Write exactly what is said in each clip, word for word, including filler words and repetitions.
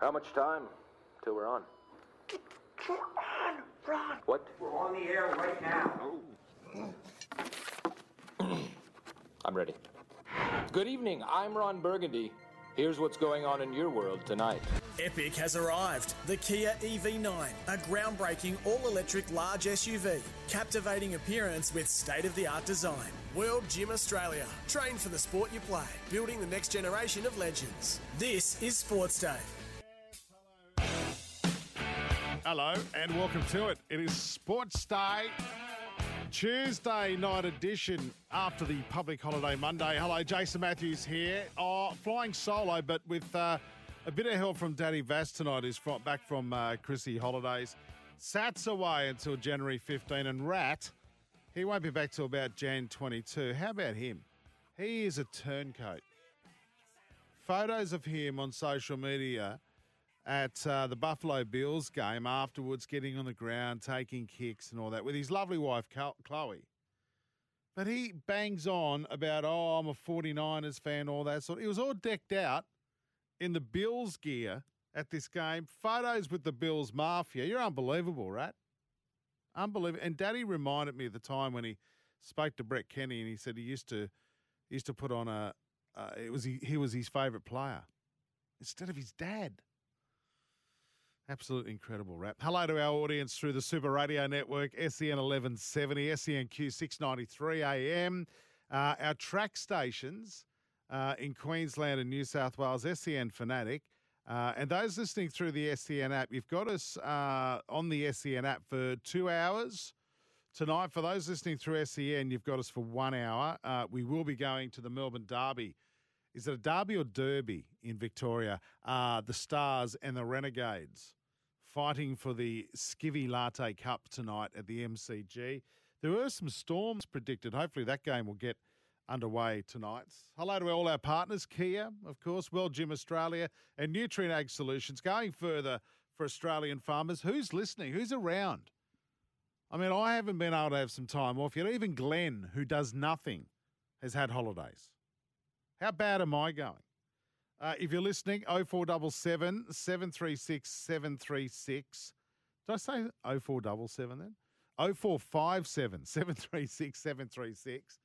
How much time till we're on? Get, get on, Ron. What? We're on the air right now. I'm ready. Good evening, I'm Ron Burgundy. Here's what's going on in your world tonight. Epic has arrived. The Kia E V nine, a groundbreaking all-electric large S U V. Captivating appearance with state-of-the-art design. World Gym Australia. Train for the sport you play. Building the next generation of legends. This is Sports Day. Hello and welcome to it. It is Sports Day, Tuesday night edition after the public holiday Monday. Hello, Jason Matthews here. Oh, flying solo, but with uh, a bit of help from Daddy Vass tonight, who's back from uh, Chrissy Holidays. Sat's away until January fifteenth, and Rat, he won't be back till about January twenty-second. How about him? He is a turncoat. Photos of him on social media at uh, the Buffalo Bills game afterwards, getting on the ground, taking kicks and all that with his lovely wife, Chloe. But he bangs on about, oh, I'm a forty-niners fan, all that sort. He was all decked out in the Bills gear at this game. Photos with the Bills Mafia. You're unbelievable, right? Unbelievable. And Daddy reminded me of the time when he spoke to Brett Kenny, and he said he used to he used to put on a, uh, it was he, he was his favourite player instead of his dad. Absolutely incredible rap. Hello to our audience through the Super Radio Network, S E N eleven seventy, S E N Q six ninety-three A M. Uh, our track stations uh, in Queensland and New South Wales, S E N Fanatic. Uh, and those listening through the S E N app, you've got us uh, on the S E N app for two hours tonight. For those listening through S E N, you've got us for one hour. Uh, we will be going to the Melbourne Derby. Is it a derby or derby in Victoria? Uh, the Stars and the Renegades fighting for the Skivvy Latte Cup tonight at the M C G. There were some storms predicted. Hopefully that game will get underway tonight. Hello to all our partners, Kia, of course, World Gym Australia and Nutrien Ag Solutions. Going further for Australian farmers, who's listening? Who's around? I mean, I haven't been able to have some time off yet. Even Glenn, who does nothing, has had holidays. How bad am I going? Uh, if you're listening, oh four seven seven, seven three six, seven three six. Did I say oh four seven seven then? oh four five seven, seven three six, seven three six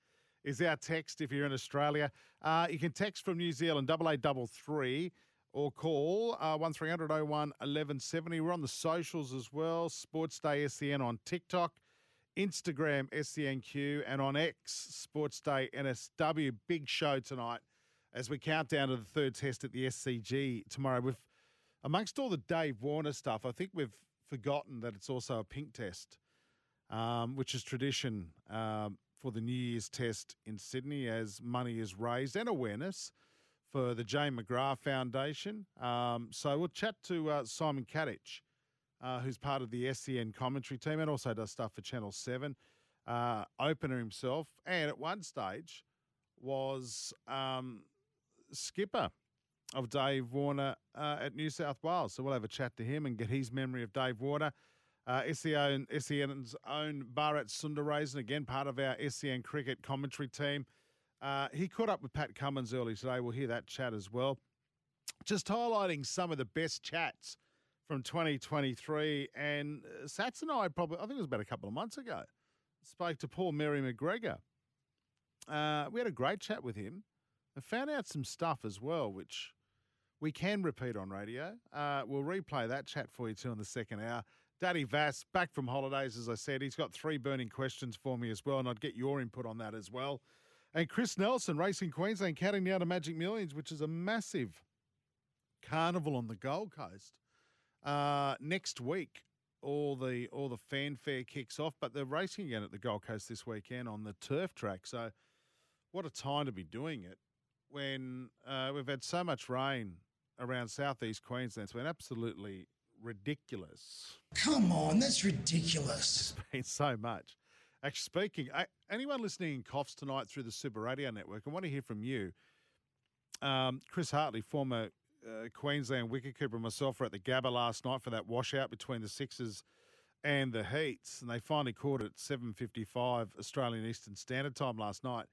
is our text if you're in Australia. Uh, you can text from New Zealand, double eight double three, or call uh, one three hundred, oh one, eleven seventy. We're on the socials as well. Sports Day S C N on TikTok, Instagram S C N Q, and on X, Sports Day N S W. Big show tonight as we count down to the third test at the S C G tomorrow. We've, amongst all the Dave Warner stuff, I think we've forgotten that it's also a pink test, um, which is tradition um, for the New Year's test in Sydney as money is raised and awareness for the Jane McGrath Foundation. Um, so we'll chat to uh, Simon Katich, Uh, who's part of the S E N commentary team and also does stuff for Channel seven, uh, opener himself, and at one stage was um, skipper of Dave Warner uh, at New South Wales. So we'll have a chat to him and get his memory of Dave Warner. Uh, S E N's own Bharat Sundaraisen, again, part of our S E N cricket commentary team. Uh, he caught up with Pat Cummins early today. We'll hear that chat as well. Just highlighting some of the best chats from twenty twenty-three, and Sats and I probably, I think it was about a couple of months ago, spoke to Paul Mary McGregor. Uh, we had a great chat with him and found out some stuff as well, which we can repeat on radio. Uh, we'll replay that chat for you too in the second hour. Daddy Vass, back from holidays, as I said. He's got three burning questions for me as well, and I'd get your input on that as well. And Chris Nelson, Racing Queensland, counting down to Magic Millions, which is a massive carnival on the Gold Coast. Uh, next week, all the all the fanfare kicks off, but they're racing again at the Gold Coast this weekend on the turf track. So what a time to be doing it when uh, we've had so much rain around southeast Queensland. It's been absolutely ridiculous. Come on, that's ridiculous. It's been so much. Actually, speaking, I, anyone listening in Coffs tonight through the Super Radio Network, I want to hear from you. Um, Chris Hartley, former uh, Queensland wicketkeeper, and myself were at the Gabba last night for that washout between the Sixers and the Heats, and they finally caught it at seven fifty-five Australian Eastern Standard Time last night.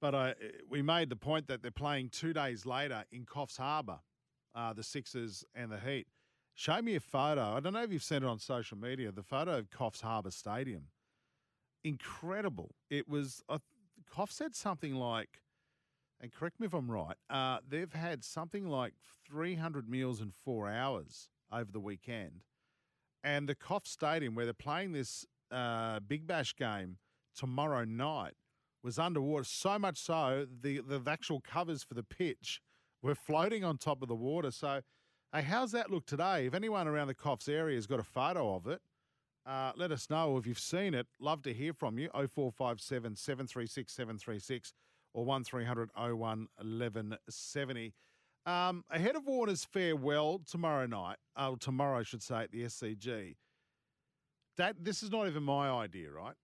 But uh, we made the point that they're playing two days later in Coffs Harbour, uh, the Sixers and the Heat. Show me a photo. I don't know if you've seen it on social media, the photo of Coffs Harbour Stadium. Incredible. It was, uh, Coffs had something like, and correct me if I'm right, uh, they've had something like three hundred meals in four hours over the weekend. And the Coffs Stadium, where they're playing this uh, Big Bash game tomorrow night, was underwater, so much so the, the actual covers for the pitch were floating on top of the water. So, hey, how's that look today? If anyone around the Coffs area has got a photo of it, uh, let us know. If you've seen it, love to hear from you. oh four five seven, seven three six, seven three six or one three hundred, oh one, eleven seventy. Um, ahead of Warner's farewell tomorrow night, oh, tomorrow I should say at the S C G, that, this is not even my idea, right?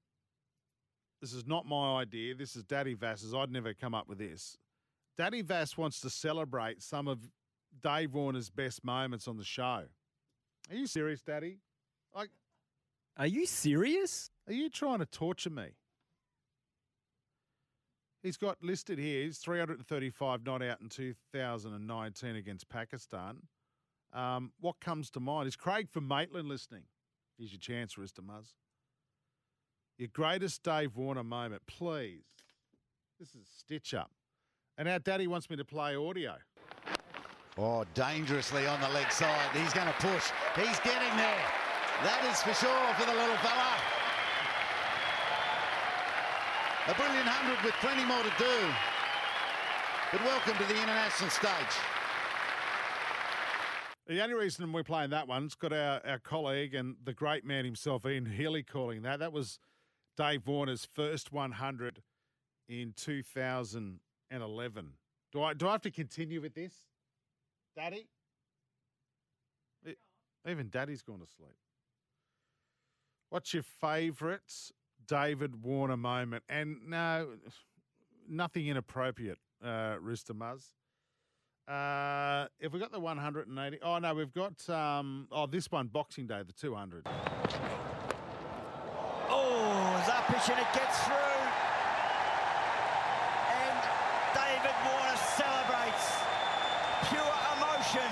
This is not my idea. This is Daddy Vass's. I'd never come up with this. Daddy Vass wants to celebrate some of Dave Warner's best moments on the show. Are you serious, Daddy? Like, are you serious? Are you trying to torture me? He's got listed here, he's three hundred thirty-five not out in two thousand nineteen against Pakistan. Um, what comes to mind? Is Craig from Maitland listening? Here's your chance, Rister Muzz. Your greatest Dave Warner moment, please. This is a stitch-up. And our daddy wants me to play audio. Oh, dangerously on the leg side. He's going to push. He's getting there. That is for sure for the little fella. A brilliant hundred with plenty more to do. But welcome to the international stage. The only reason we're playing that one, it's got our, our colleague and the great man himself, Ian Healy, calling that. That was Dave Warner's first one hundred in two thousand eleven. Do I do I have to continue with this? Daddy? It, even Daddy's gone to sleep. What's your favourite David Warner moment? And no, nothing inappropriate, uh, Rooster Muzz. Uh, if we got the one hundred eighty, oh no, we've got, um, oh, this one, Boxing Day, the two hundred. Oh, it's up pitch and it gets through. And David Warner celebrates. Pure emotion.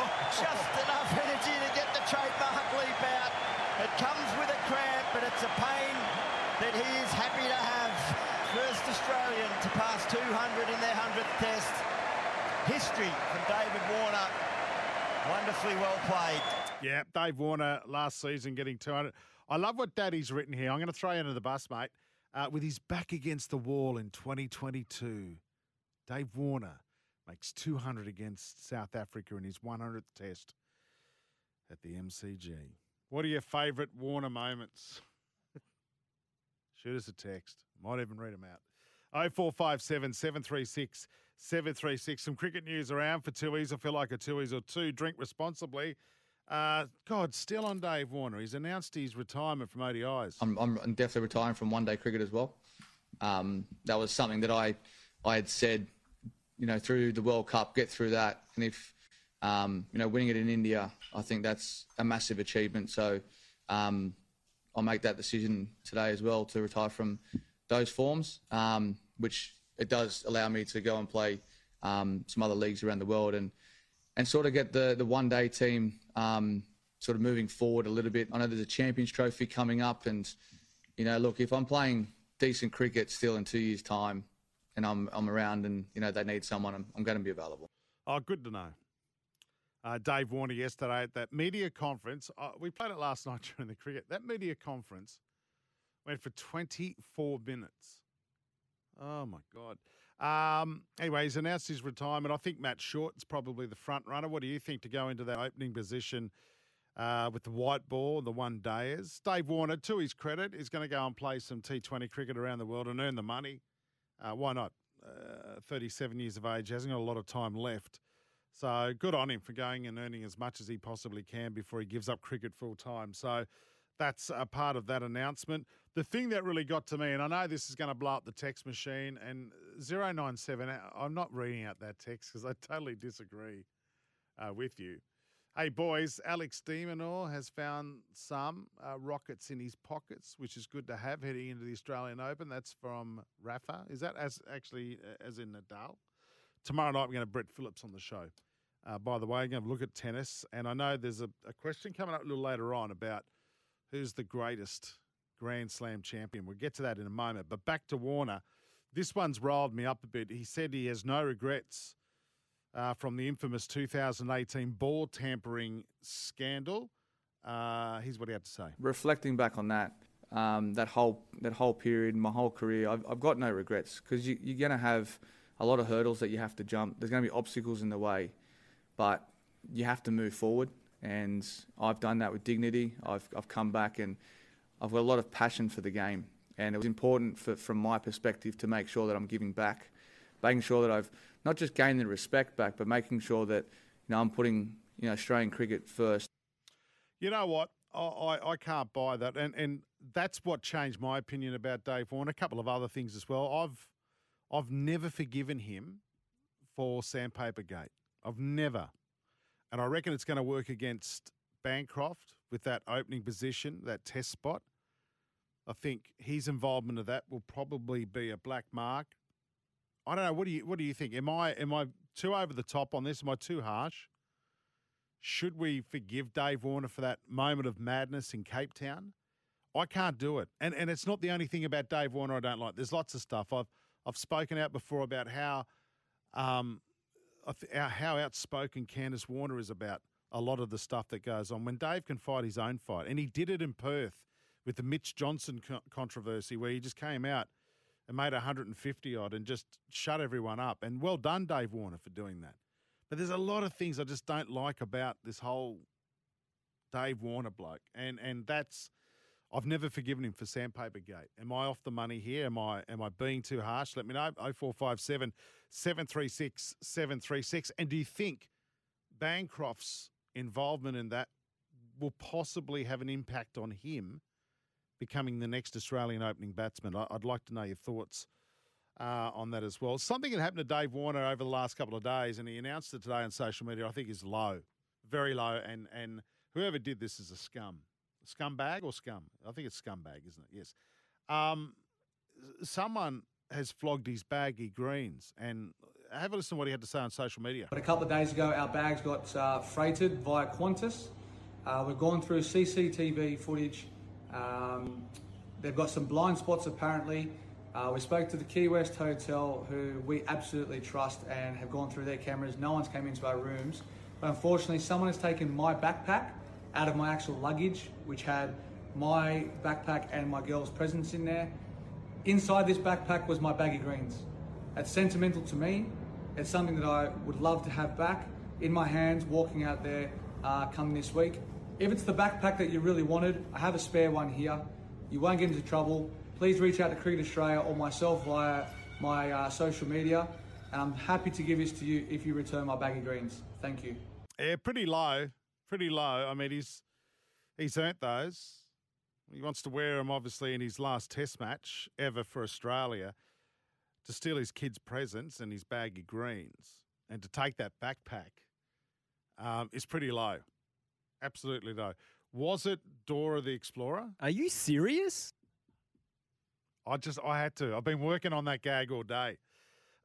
Oh, just enough energy to get the trademark leap out. It comes with a cramp, but it's a pain that he is happy to have. First Australian to pass two hundred in their hundredth test. History from David Warner. Wonderfully well played. Yeah, Dave Warner last season getting two hundred. I love what Daddy's written here. I'm going to throw you under the bus, mate. Uh, with his back against the wall in twenty twenty-two, Dave Warner makes two hundred against South Africa in his one hundredth test at the M C G. What are your favourite Warner moments? Shoot us a text. Might even read them out. oh four five seven, seven three six, seven three six. Some cricket news around for Tooheys. I feel like a Tooheys or two. Drink responsibly. Uh, God, still on Dave Warner. He's announced his retirement from O D Is. I'm, I'm definitely retiring from one-day cricket as well. Um, that was something that I, I had said, you know, through the World Cup, get through that. And if, um, you know, winning it in India, I think that's a massive achievement. So um, I'll make that decision today as well to retire from those forms, um, which it does allow me to go and play um, some other leagues around the world and and sort of get the, the one-day team um, sort of moving forward a little bit. I know there's a Champions Trophy coming up and, you know, look, if I'm playing decent cricket still in two years' time and I'm I'm around and, you know, they need someone, I'm, I'm going to be available. Oh, good to know. Uh, Dave Warner yesterday at that media conference. Uh, we played it last night during the cricket. That media conference went for twenty-four minutes. Oh, my God. Um, anyway, he's announced his retirement. I think Matt Short's probably the front runner. What do you think to go into that opening position uh, with the white ball, the one-dayers? Dave Warner, to his credit, is going to go and play some T twenty cricket around the world and earn the money. Uh, why not? Uh, thirty-seven years of age, hasn't got a lot of time left. So good on him for going and earning as much as he possibly can before he gives up cricket full time. So that's a part of that announcement. The thing that really got to me, and I know this is going to blow up the text machine, and oh nine seven, I'm not reading out that text because I totally disagree uh, with you. Hey, boys, Alex Demonor has found some uh, rockets in his pockets, which is good to have heading into the Australian Open. That's from Rafa. Is that as actually as in Nadal? Tomorrow night, we're going to have Brett Phillips on the show. Uh, by the way, we're going to look at tennis. And I know there's a, a question coming up a little later on about who's the greatest Grand Slam champion. We'll get to that in a moment. But back to Warner. This one's riled me up a bit. He said he has no regrets Uh, from the infamous two thousand eighteen ball tampering scandal. Uh, here's what he had to say. Reflecting back on that, um, that whole that whole period, my whole career, I've, I've got no regrets because you, you're going to have a lot of hurdles that you have to jump. There's going to be obstacles in the way, but you have to move forward. And I've done that with dignity. I've I've come back and I've got a lot of passion for the game. And it was important for, from my perspective to make sure that I'm giving back, making sure that I've not just gained the respect back, but making sure that, you know, I'm putting, you know, Australian cricket first. You know what? I, I, I can't buy that. And and that's what changed my opinion about Dave Warner. A couple of other things as well. I've I've never forgiven him for Sandpaper Gate. I've never. And I reckon it's going to work against Bancroft with that opening position, that test spot. I think his involvement of that will probably be a black mark. I don't know. What do you What do you think? Am I am I too over the top on this? Am I too harsh? Should we forgive Dave Warner for that moment of madness in Cape Town? I can't do it, and and it's not the only thing about Dave Warner I don't like. There's lots of stuff. I've I've spoken out before about how um how outspoken Candace Warner is about a lot of the stuff that goes on. When Dave can fight his own fight, and he did it in Perth with the Mitch Johnson co- controversy, where he just came out and made one hundred fifty odd and just shut everyone up. And well done, Dave Warner, for doing that. But there's a lot of things I just don't like about this whole Dave Warner bloke. And and that's, I've never forgiven him for Sandpaper Gate. Am I off the money here? Am I am I being too harsh? Let me know. oh four five seven, seven three six, seven three six. And do you think Bancroft's involvement in that will possibly have an impact on him becoming the next Australian opening batsman? I'd like to know your thoughts uh, on that as well. Something that happened to Dave Warner over the last couple of days, and he announced it today on social media, I think is low, very low. And and whoever did this is a scum. Scumbag or scum? I think it's scumbag, isn't it? Yes. Um, someone has flogged his baggy greens. And have a listen to what he had to say on social media. But a couple of days ago, our bags got uh, freighted via Qantas. Uh, we've gone through C C T V footage. Um, they've got some blind spots apparently. Uh, we spoke to the Key West Hotel, who we absolutely trust and have gone through their cameras. No one's came into our rooms. But unfortunately, someone has taken my backpack out of my actual luggage, which had my backpack and my girl's presents in there. Inside this backpack was my baggy greens. That's sentimental to me. It's something that I would love to have back in my hands, walking out there uh, come this week. If it's the backpack that you really wanted, I have a spare one here. You won't get into trouble. Please reach out to Cricket Australia or myself via my uh, social media. And I'm happy to give this to you if you return my baggy greens. Thank you. Yeah, pretty low. Pretty low. I mean, he's he's earned those. He wants to wear them, obviously, in his last test match ever for Australia, to steal his kids' presents and his baggy greens. And to take that backpack um, is pretty low. Absolutely, though. Was it Dora the Explorer? Are you serious? I just, I had to. I've been working on that gag all day.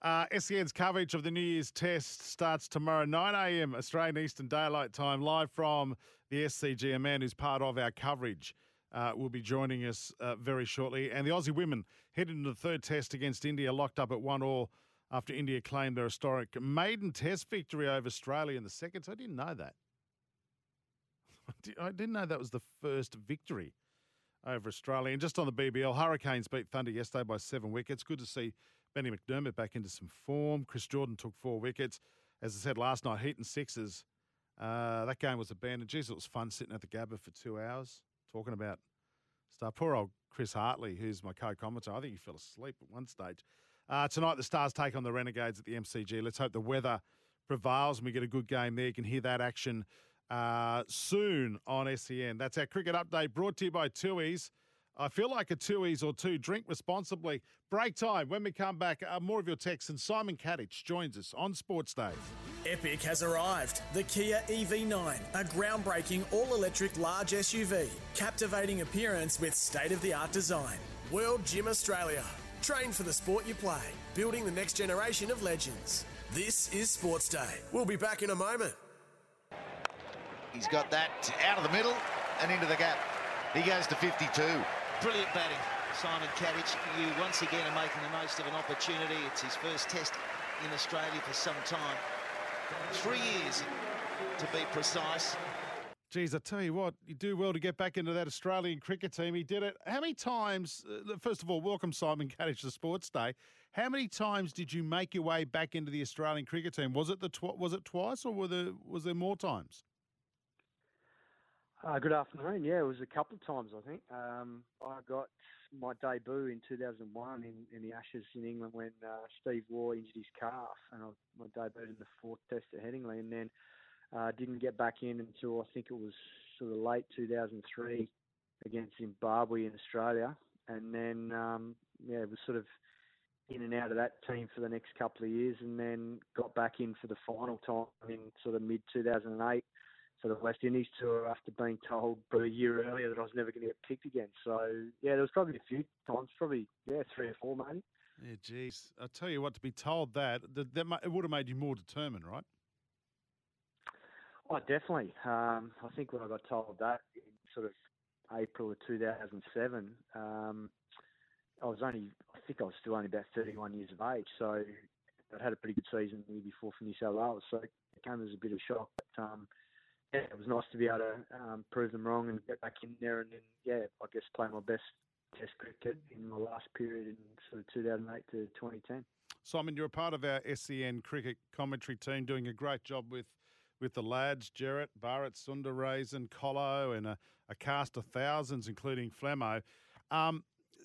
Uh, S E N's coverage of the New Year's Test starts tomorrow, nine a.m. Australian Eastern Daylight Time, live from the S C G. A man who's part of our coverage uh, will be joining us uh, very shortly. And the Aussie women headed into the third test against India, locked up at one all after India claimed their historic maiden test victory over Australia in the seconds. I didn't know that. I didn't know that was the first victory over Australia. And just on the B B L, Hurricanes beat Thunder yesterday by seven wickets. Good to see Benny McDermott back into some form. Chris Jordan took four wickets. As I said last night, Heat and Sixes. Uh, that game was abandoned. Jeez, it was fun sitting at the Gabba for two hours talking about stuff. Poor old Chris Hartley, who's my co-commentator. I think he fell asleep at one stage. Uh, tonight, the Stars take on the Renegades at the M C G. Let's hope the weather prevails and we get a good game there. You can hear that action uh, soon on S E N. That's our cricket update brought to you by Tooheys. I feel like a Tooheys or two. Drink responsibly. Break time. When we come back, uh, more of your texts. And Simon Katich joins us on Sports Day. Epic has arrived. The Kia E V nine, a groundbreaking all-electric large S U V. Captivating appearance with state-of-the-art design. World Gym Australia. Train for the sport you play. Building the next generation of legends. This is Sports Day. We'll be back in a moment. He's got that out of the middle and into the gap. He goes to fifty-two. Brilliant batting, Simon Katich. You once again are making the most of an opportunity. It's his first test in Australia for some time. Three years, to be precise. Geez, I tell you what, you do well to get back into that Australian cricket team. He did it. How many times, first of all, welcome Simon Katich to Sports Day. How many times did you make your way back into the Australian cricket team? Was it the tw- was it twice or were there, was there more times? Uh, good afternoon. Yeah, it was a couple of times, I think. Um, I got my debut in two thousand one in, in the Ashes in England when uh, Steve Waugh injured his calf, and I, I debuted in the fourth test at Headingley, and then uh, didn't get back in until I think it was sort of late two thousand three against Zimbabwe in Australia. And then, um, yeah, it was sort of in and out of that team for the next couple of years, and then got back in for the final time in sort of mid two thousand eight. For the West Indies tour after being told but a year earlier that I was never going to get picked again. So, yeah, there was probably a few times, probably, yeah, three or four, maybe. Yeah, geez. I tell you what, to be told that, that, that it would have made you more determined, right? Oh, definitely. Um, I think when I got told that in sort of April of two thousand seven, um, I was only, I think I was still only about thirty-one years of age. So I'd had a pretty good season the year before for New South Wales. So it came as a bit of a shock. But, um, yeah, it was nice to be able to um, prove them wrong and get back in there and then, yeah, I guess play my best test cricket in my last period in sort of two thousand eight to twenty ten. Simon, you're a part of our S E N cricket commentary team, doing a great job with with the lads, Jarrett, Bharat Sundaraisen, Colo, and a, a cast of thousands, including Flemo. Um,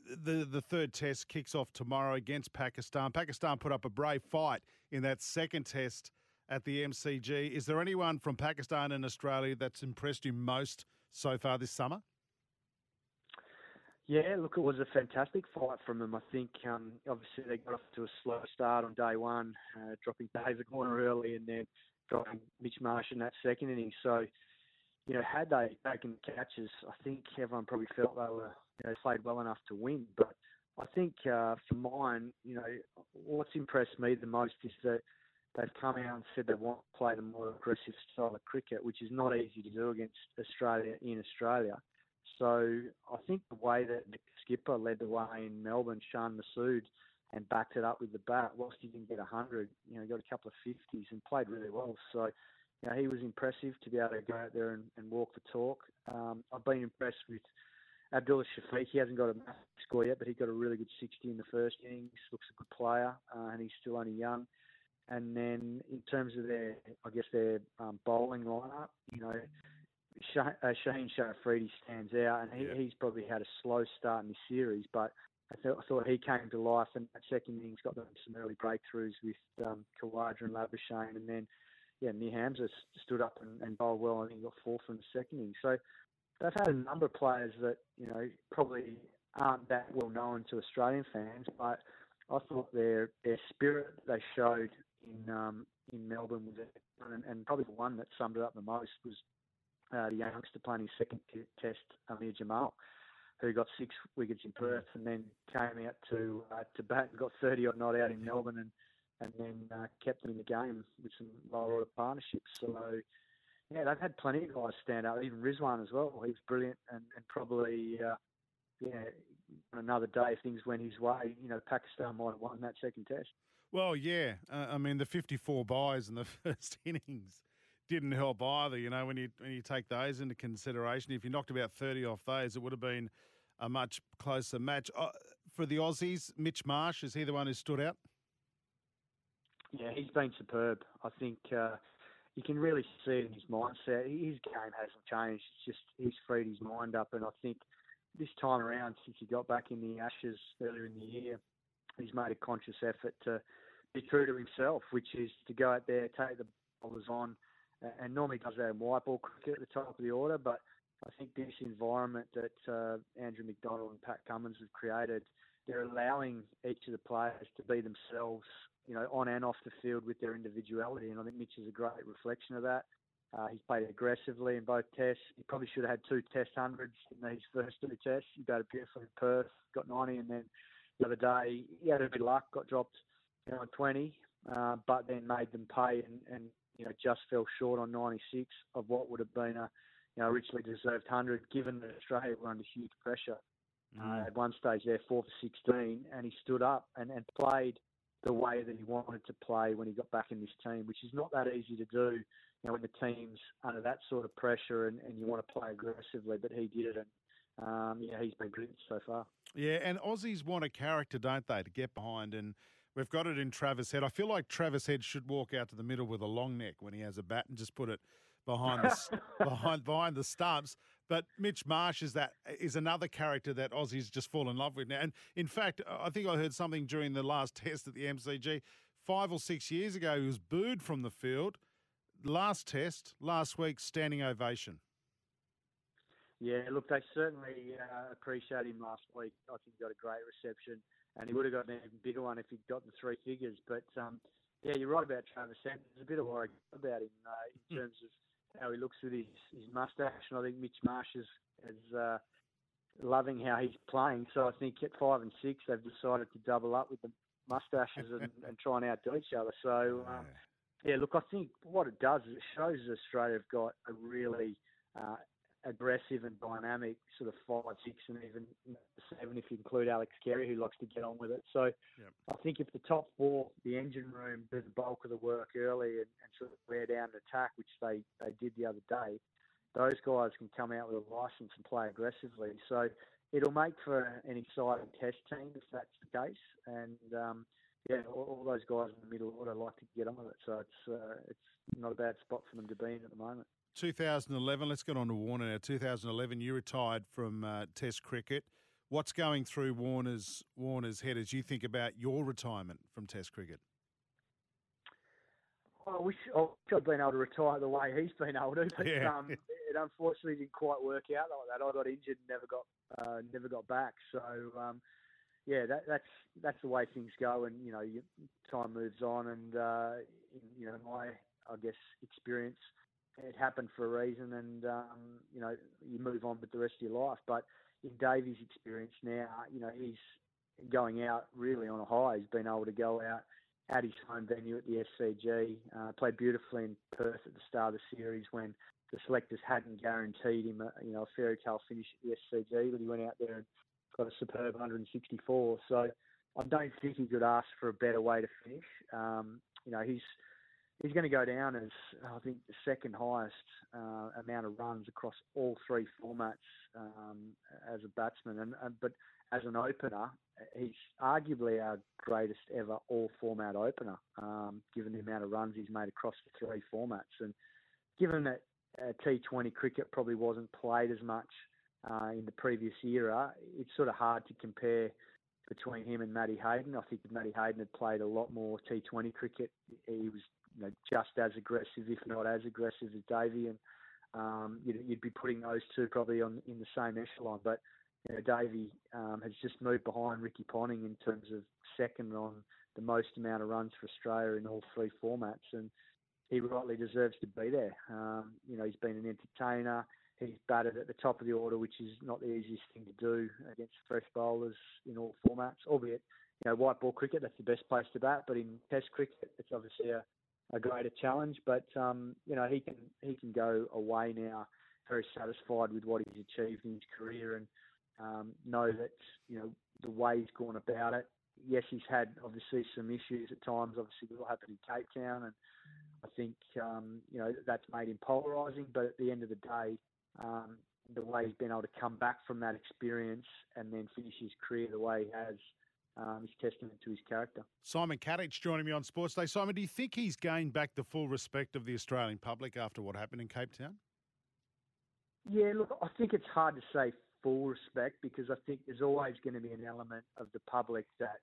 the, the third test kicks off tomorrow against Pakistan. Pakistan put up a brave fight in that second test at the M C G. Is there anyone from Pakistan and Australia that's impressed you most so far this summer? Yeah, look, it was a fantastic fight from them. I think um, obviously they got off to a slow start on day one, uh, dropping David Warner early and then dropping Mitch Marsh in that second innings. So, you know, had they taken catches, I think everyone probably felt they were you know, played well enough to win. But I think uh, for mine, you know, what's impressed me the most is that they've come out and said they want to play the more aggressive style of cricket, which is not easy to do against Australia in Australia. So I think the way that Nick Skipper led the way in Melbourne, Shan Masood, and backed it up with the bat, whilst he didn't get a hundred, you know, he got a couple of fifties and played really well. So you know, he was impressive to be able to go out there and, and walk the talk. Um, I've been impressed with Abdullah Shafiq. He hasn't got a massive score yet, but he got a really good sixty in the first innings. Looks a good player, uh, and he's still only young. And then in terms of their, I guess, their um, bowling lineup, you know, Shah- uh, Shaheen Sharifridi stands out, and he, yeah. he's probably had a slow start in this series, but I, th- I thought he came to life, and that second innings got them some early breakthroughs with um, Kawadra and Labuschagne, and then, yeah, Mir Hamza stood up and, and bowled well, and he got four from the second innings. So they've had a number of players that, you know, probably aren't that well known to Australian fans, but I thought their their spirit they showed in um, in Melbourne was, and, and probably the one that summed it up the most was uh, the youngster playing his second t- test, Amir Jamal, who got six wickets in Perth and then came out to uh, to bat and got thirty odd not out in Melbourne, and and then uh, kept them in the game with some lower order partnerships. So yeah, they've had plenty of guys stand out. Even Rizwan as well, he was brilliant, and and probably. Uh, Yeah, another day if things went his way, you know, Pakistan might have won that second test. Well, yeah. Uh, I mean, the fifty-four byes in the first innings didn't help either. You know, when you when you take those into consideration, if you knocked about thirty off those, it would have been a much closer match. Uh, for the Aussies, Mitch Marsh, is he the one who stood out? Yeah, he's been superb. I think uh, you can really see it in his mindset. His game hasn't changed. It's just he's freed his mind up, and I think this time around, since he got back in the Ashes earlier in the year, he's made a conscious effort to be true to himself, which is to go out there, take the bowlers on, and normally does that in white ball cricket at the top of the order. But I think this environment that uh, Andrew McDonald and Pat Cummins have created, they're allowing each of the players to be themselves, you know, on and off the field with their individuality. And I think Mitch is a great reflection of that. Uh, he's played aggressively in both tests. He probably should have had two test hundreds in these first two tests. He batted beautifully in Perth, got ninety, and then the other day he had a bit of luck, got dropped, you know, on twenty, uh, but then made them pay and, and, you know, just fell short on ninety-six of what would have been a, you know, richly deserved hundred, given that Australia were under huge pressure. Mm. Uh, at one stage there, four for sixteen, and he stood up and, and played the way that he wanted to play when he got back in this team, which is not that easy to do, you know, when the team's under that sort of pressure and, and you want to play aggressively, but he did it, and um, yeah, he's been brilliant so far. Yeah, and Aussies want a character, don't they, to get behind, and we've got it in Travis Head. I feel like Travis Head should walk out to the middle with a long neck when he has a bat and just put it behind the, behind, behind the stumps. But Mitch Marsh is that is another character that Aussies just fall in love with now. And in fact, I think I heard something during the last test at the M C G. Five or six years ago, he was booed from the field. Last test, last week, standing ovation. Yeah, look, they certainly uh, appreciate him last week. I think he got a great reception, and he would have got an even bigger one if he'd gotten three figures. But, um, yeah, you're right about Travis Head. There's a bit of worry about him uh, in terms of how he looks with his, his moustache, and I think Mitch Marsh is, is uh, loving how he's playing. So I think at five and six, they've decided to double up with the moustaches and, and try and outdo each other. So, um, yeah, look, I think what it does is it shows that Australia have got a really uh, aggressive and dynamic sort of five, six, and even seven, if you include Alex Carey, who likes to get on with it. So yep. I think if the top four, the engine room, do the bulk of the work early and, and sort of wear down an attack, which they, they did the other day, those guys can come out with a licence and play aggressively. So it'll make for an exciting test team if that's the case. And, um, yeah, all, all those guys in the middle order like to get on with it. So it's uh, it's not a bad spot for them to be in at the moment. two thousand eleven, let's get on to Warner now. two thousand eleven, you retired from uh, Test cricket. What's going through Warner's Warner's head as you think about your retirement from Test cricket? Well, I wish I'd been able to retire the way he's been able to, but yeah. um, it unfortunately didn't quite work out like that. I got injured and never got uh, never got back. So um, yeah, that, that's that's the way things go, and you know, you, time moves on, and uh, you know, my I guess experience. It happened for a reason, and, um, you know, you move on with the rest of your life. But in Davey's experience now, you know, he's going out really on a high. He's been able to go out at his home venue at the S C G, uh, played beautifully in Perth at the start of the series when the selectors hadn't guaranteed him, a, you know, a fairy tale finish at the S C G, but he went out there and got a superb one hundred sixty-four. So I don't think he could ask for a better way to finish. Um, you know, he's... He's going to go down as, I think, the second highest uh, amount of runs across all three formats um, as a batsman. And, and But as an opener, he's arguably our greatest ever all-format opener, um, given the amount of runs he's made across the three formats. And given that uh, T twenty cricket probably wasn't played as much uh, in the previous era, it's sort of hard to compare between him and Matty Hayden. I think if Matty Hayden had played a lot more T twenty cricket, he was you know, just as aggressive, if not as aggressive as Davey, and um, you'd, you'd be putting those two probably on in the same echelon. But you know, Davey um, has just moved behind Ricky Ponting in terms of second on the most amount of runs for Australia in all three formats, and he rightly deserves to be there. Um, you know, he's been an entertainer. He's batted at the top of the order, which is not the easiest thing to do against fresh bowlers in all formats, albeit, you know, white ball cricket, that's the best place to bat. But in Test cricket, it's obviously a, a greater challenge. But, um, you know, he can he can go away now very satisfied with what he's achieved in his career, and um, know that, you know, the way he's gone about it. Yes, he's had, obviously, some issues at times. Obviously, what happened in Cape Town, and I think, um, you know, that's made him polarising. But at the end of the day, Um, the way he's been able to come back from that experience and then finish his career the way he has um, is testament to his character. Simon Katich joining me on Sports Day. Simon, do you think he's gained back the full respect of the Australian public after what happened in Cape Town? Yeah, look, I think it's hard to say full respect because I think there's always going to be an element of the public that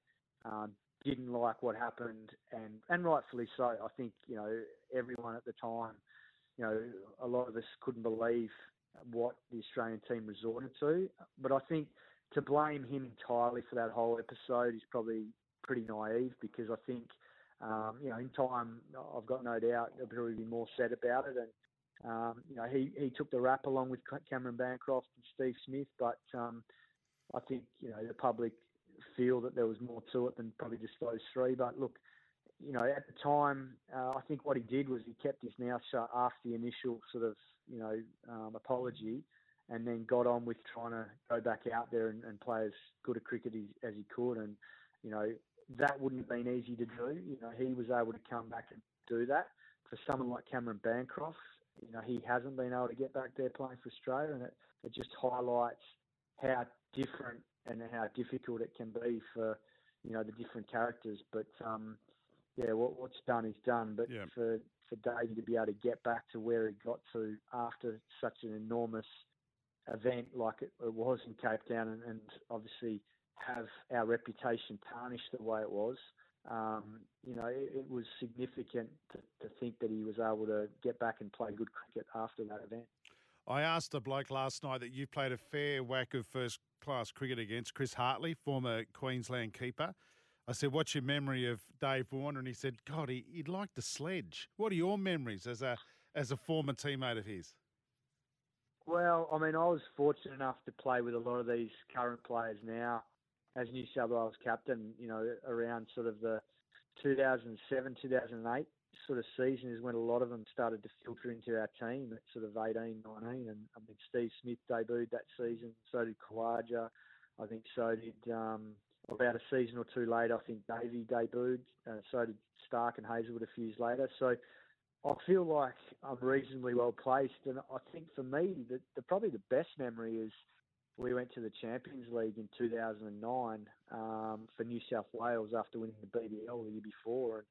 um, didn't like what happened, and, and rightfully so. I think, you know, everyone at the time, you know, a lot of us couldn't believe what the Australian team resorted to. But I think to blame him entirely for that whole episode is probably pretty naive, because I think, um, you know, in time, I've got no doubt there'll probably be more said about it. And, um, you know, he, he took the rap along with Cameron Bancroft and Steve Smith, but um, I think, you know, the public feel that there was more to it than probably just those three. But look, you know, at the time, uh, I think what he did was he kept his mouth shut after the initial sort of, you know, um, apology, and then got on with trying to go back out there and, and play as good a cricket as he could. And, you know, that wouldn't have been easy to do. You know, he was able to come back and do that. For someone like Cameron Bancroft, you know, he hasn't been able to get back there playing for Australia, and it, it just highlights how different and how difficult it can be for, you know, the different characters. But, um, yeah, what, what's done is done. But yeah. for, for Davey to be able to get back to where he got to after such an enormous event like it, it was in Cape Town, and, and obviously have our reputation tarnished the way it was, um, you know, it, it was significant to, to think that he was able to get back and play good cricket after that event. I asked a bloke last night that you played a fair whack of first class cricket against, Chris Hartley, former Queensland keeper. I said, what's your memory of Dave Warner? And he said, God, he, he'd like to sledge. What are your memories as a as a former teammate of his? Well, I mean, I was fortunate enough to play with a lot of these current players now as New South Wales captain. You know, around sort of the two thousand seven, two thousand eight sort of season is when a lot of them started to filter into our team at sort of eighteen, nineteen. And I mean, Steve Smith debuted that season. So did Kawaja. I think so did... Um, About a season or two later, I think Davey debuted, uh, so did Stark and Hazelwood a few years later. So I feel like I'm reasonably well placed, and I think for me, the, the probably the best memory is we went to the Champions League in two thousand nine um, for New South Wales after winning the B B L the year before, and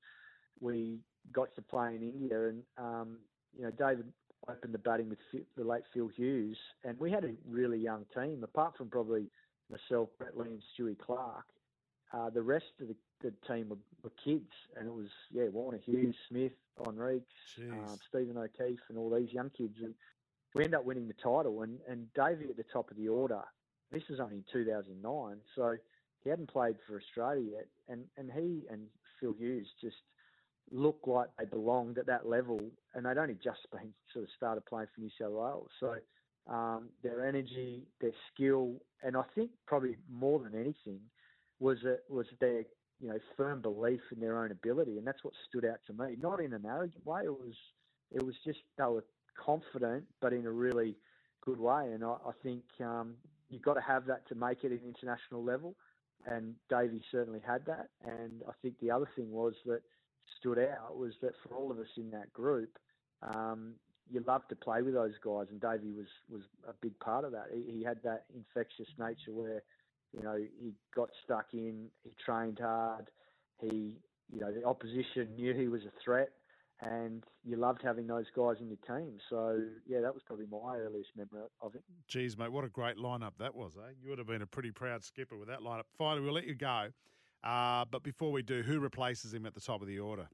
we got to play in India, and um, you know, David opened the batting with the late Phil Hughes, and we had a really young team, apart from probably myself, Brett Lee and Stewie Clark. Uh, the rest of the, the team were, were kids, and it was, yeah, Warner, Hughes, Smith, Enriques, um, Stephen O'Keefe, and all these young kids. And we ended up winning the title, and, and Davey at the top of the order. This was only two thousand nine, so he hadn't played for Australia yet. And, and he and Phil Hughes just looked like they belonged at that level, and they'd only just been sort of started playing for New South Wales. So... Um, their energy, their skill, and I think probably more than anything was a, was their, you know, firm belief in their own ability, and that's what stood out to me. Not in an arrogant way. It was it was just they were confident, but in a really good way. And I, I think um, you've got to have that to make it at an international level, and Davey certainly had that. And I think the other thing was that stood out was that for all of us in that group. Um, You love to play with those guys, and Davey was, was a big part of that. He, he had that infectious nature where, you know, he got stuck in, he trained hard, he, you know, the opposition knew he was a threat, and you loved having those guys in your team. So, yeah, that was probably my earliest memory of it. Geez, mate, what a great lineup that was, eh? You would have been a pretty proud skipper with that lineup. Finally, we'll let you go. Uh, but before we do, who replaces him at the top of the order?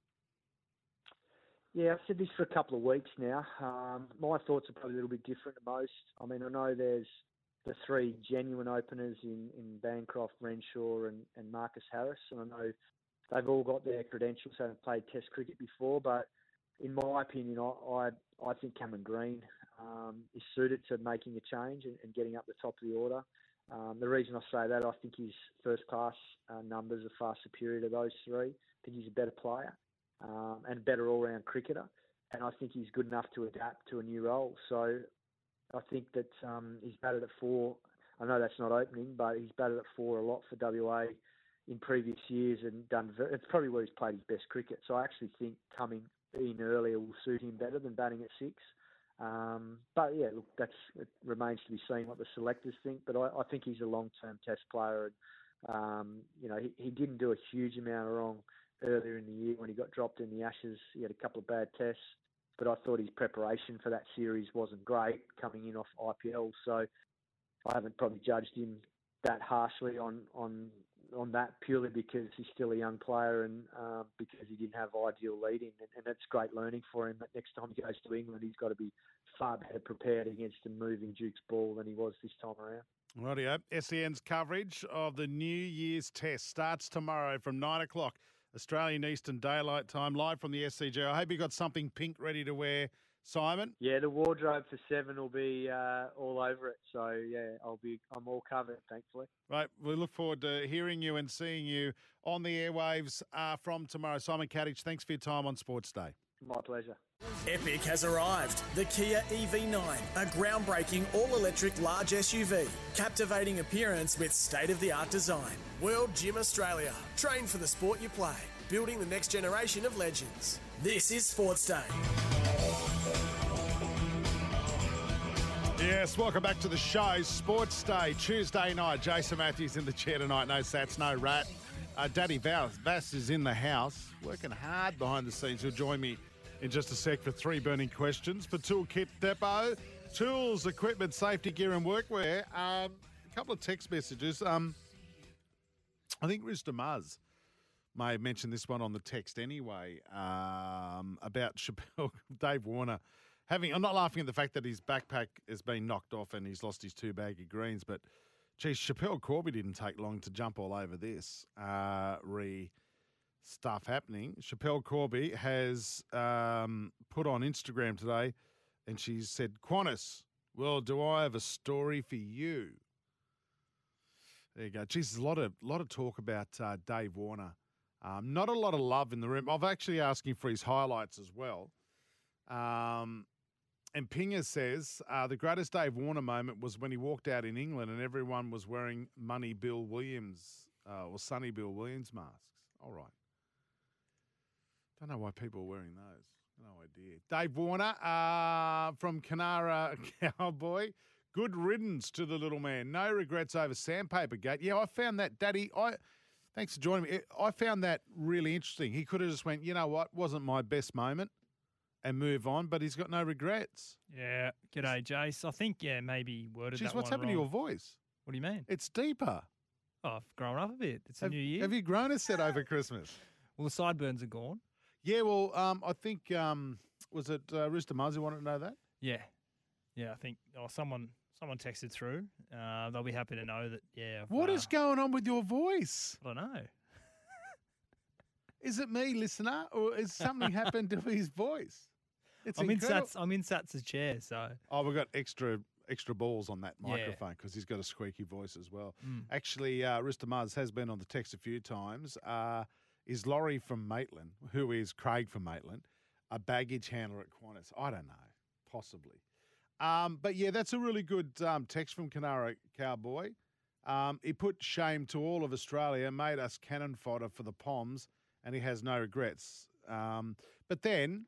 Yeah, I've said this for a couple of weeks now. Um, my thoughts are probably a little bit different to most. I mean, I know there's the three genuine openers in, in Bancroft, Renshaw and, and Marcus Harris, and I know they've all got their credentials, haven't played Test cricket before, but in my opinion, I I, I think Cameron Green um, is suited to making a change and, and getting up the top of the order. Um, the reason I say that, I think his first-class uh, numbers are far superior to those three. I think he's a better player. Um, and better all-round cricketer, and I think he's good enough to adapt to a new role. So I think that um, he's batted at four. I know that's not opening, but he's batted at four a lot for W A in previous years and done. Very, it's probably where he's played his best cricket. So I actually think coming in earlier will suit him better than batting at six. Um, but yeah, look, that's it remains to be seen what the selectors think. But I, I think he's a long-term Test player, and um, you know he, he didn't do a huge amount of wrong. Earlier in the year when he got dropped in the Ashes, he had a couple of bad tests, but I thought his preparation for that series wasn't great coming in off I P L, so I haven't probably judged him that harshly on, on on that purely because he's still a young player and uh, because he didn't have ideal leading. And, and that's great learning for him. But next time he goes to England, he's got to be far better prepared against a moving Duke's ball than he was this time around. Rightio. S E N's coverage of the New Year's Test starts tomorrow from nine o'clock Australian Eastern Daylight Time, live from the S C G. I hope you got something pink ready to wear, Simon. Yeah, the wardrobe for seven will be uh, all over it. So, yeah, I'll be, I'm all covered, thankfully. Right, we look forward to hearing you and seeing you on the airwaves uh, from tomorrow. Simon Katich, thanks for your time on Sports Day. My pleasure. Epic has arrived. The Kia E V nine, a groundbreaking all-electric large S U V. Captivating appearance with state-of-the-art design. World Gym Australia. Train for the sport you play. Building the next generation of legends. This is Sports Day. Yes, welcome back to the show. Sports Day, Tuesday night. Jason Matthews in the chair tonight. No Sats, no Rat. Uh, Daddy Vass, Vass is in the house, working hard behind the scenes. He'll join me in just a sec for three burning questions for Toolkit Depot. Tools, equipment, safety gear and workwear. Um, a couple of text messages. Um, I think Rooster Muzz may have mentioned this one on the text anyway, um, about Chappelle, Dave Warner. having. I'm not laughing at the fact that his backpack has been knocked off and he's lost his two bag of greens, but, geez, Chappelle Corby didn't take long to jump all over this. Uh, re... Stuff happening. Chappelle Corby has um, put on Instagram today and she said, Qantas, well, do I have a story for you? There you go. Geez, there's a lot of, lot of talk about uh, Dave Warner. Um, not a lot of love in the room. I've actually asked him for his highlights as well. Um, and Pinger says, uh, the greatest Dave Warner moment was when he walked out in England and everyone was wearing Money Bill Williams uh, or Sunny Bill Williams masks. All right. Don't know why people are wearing those. No idea. Dave Warner uh, from Canara Cowboy. Good riddance to the little man. No regrets over Sandpaper Gate. Yeah, I found that, Daddy. I thanks for joining me. I found that really interesting. He could have just went, you know what, wasn't my best moment, and move on. But he's got no regrets. Yeah. G'day, Jace. I think yeah, maybe worded Jeez, that one wrong. What's happened to your voice? What do you mean? It's deeper. Oh, I've grown up a bit. It's have, a new year. Have you grown a set over Christmas? Well, the sideburns are gone. Yeah, well, um, I think, um, was it uh, Rooster Muzz who wanted to know that? Yeah. Yeah, I think oh, someone someone texted through. Uh, they'll be happy to know that, yeah. I've, what uh, is going on with your voice? I don't know. Is it me, listener, or is something happened to his voice? It's I'm, in Sats, I'm in Sats's chair, so. Oh, we've got extra extra balls on that microphone because yeah. he's got a squeaky voice as well. Mm. Actually, uh, Rooster Muzz has been on the text a few times. Uh Is Laurie from Maitland, who is Craig from Maitland, a baggage handler at Qantas? I don't know, possibly. Um, but, yeah, that's a really good um, text from Canara Cowboy. Um, he put shame to all of Australia, made us cannon fodder for the Poms, and he has no regrets. Um, but then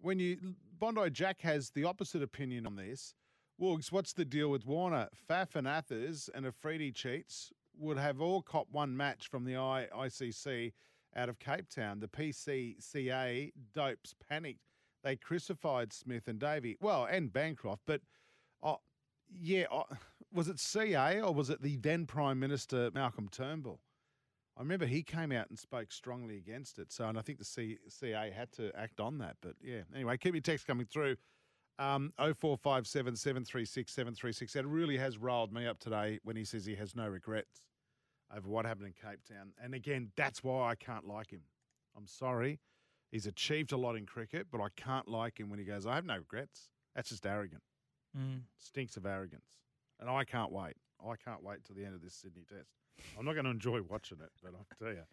when you – Bondi Jack has the opposite opinion on this. Woogs, what's the deal with Warner? Faf and Athers and Afridi cheats would have all cop one match from the I C C – out of Cape Town. The P C C A dopes panicked. They crucified Smith and Davey. Well, and Bancroft. But, oh, yeah, oh, was it C A or was it the then Prime Minister, Malcolm Turnbull? I remember he came out and spoke strongly against it. So, and I think the C A had to act on that. But, yeah, anyway, keep your text coming through. Um, oh four five seven, seven three six, seven three six. That really has riled me up today when he says he has no regrets over what happened in Cape Town. And again, that's why I can't like him. I'm sorry. He's achieved a lot in cricket, but I can't like him when he goes, I have no regrets. That's just arrogant. Mm. Stinks of arrogance. And I can't wait. I can't wait till the end of this Sydney Test. I'm not going to enjoy watching it, but I'll tell you.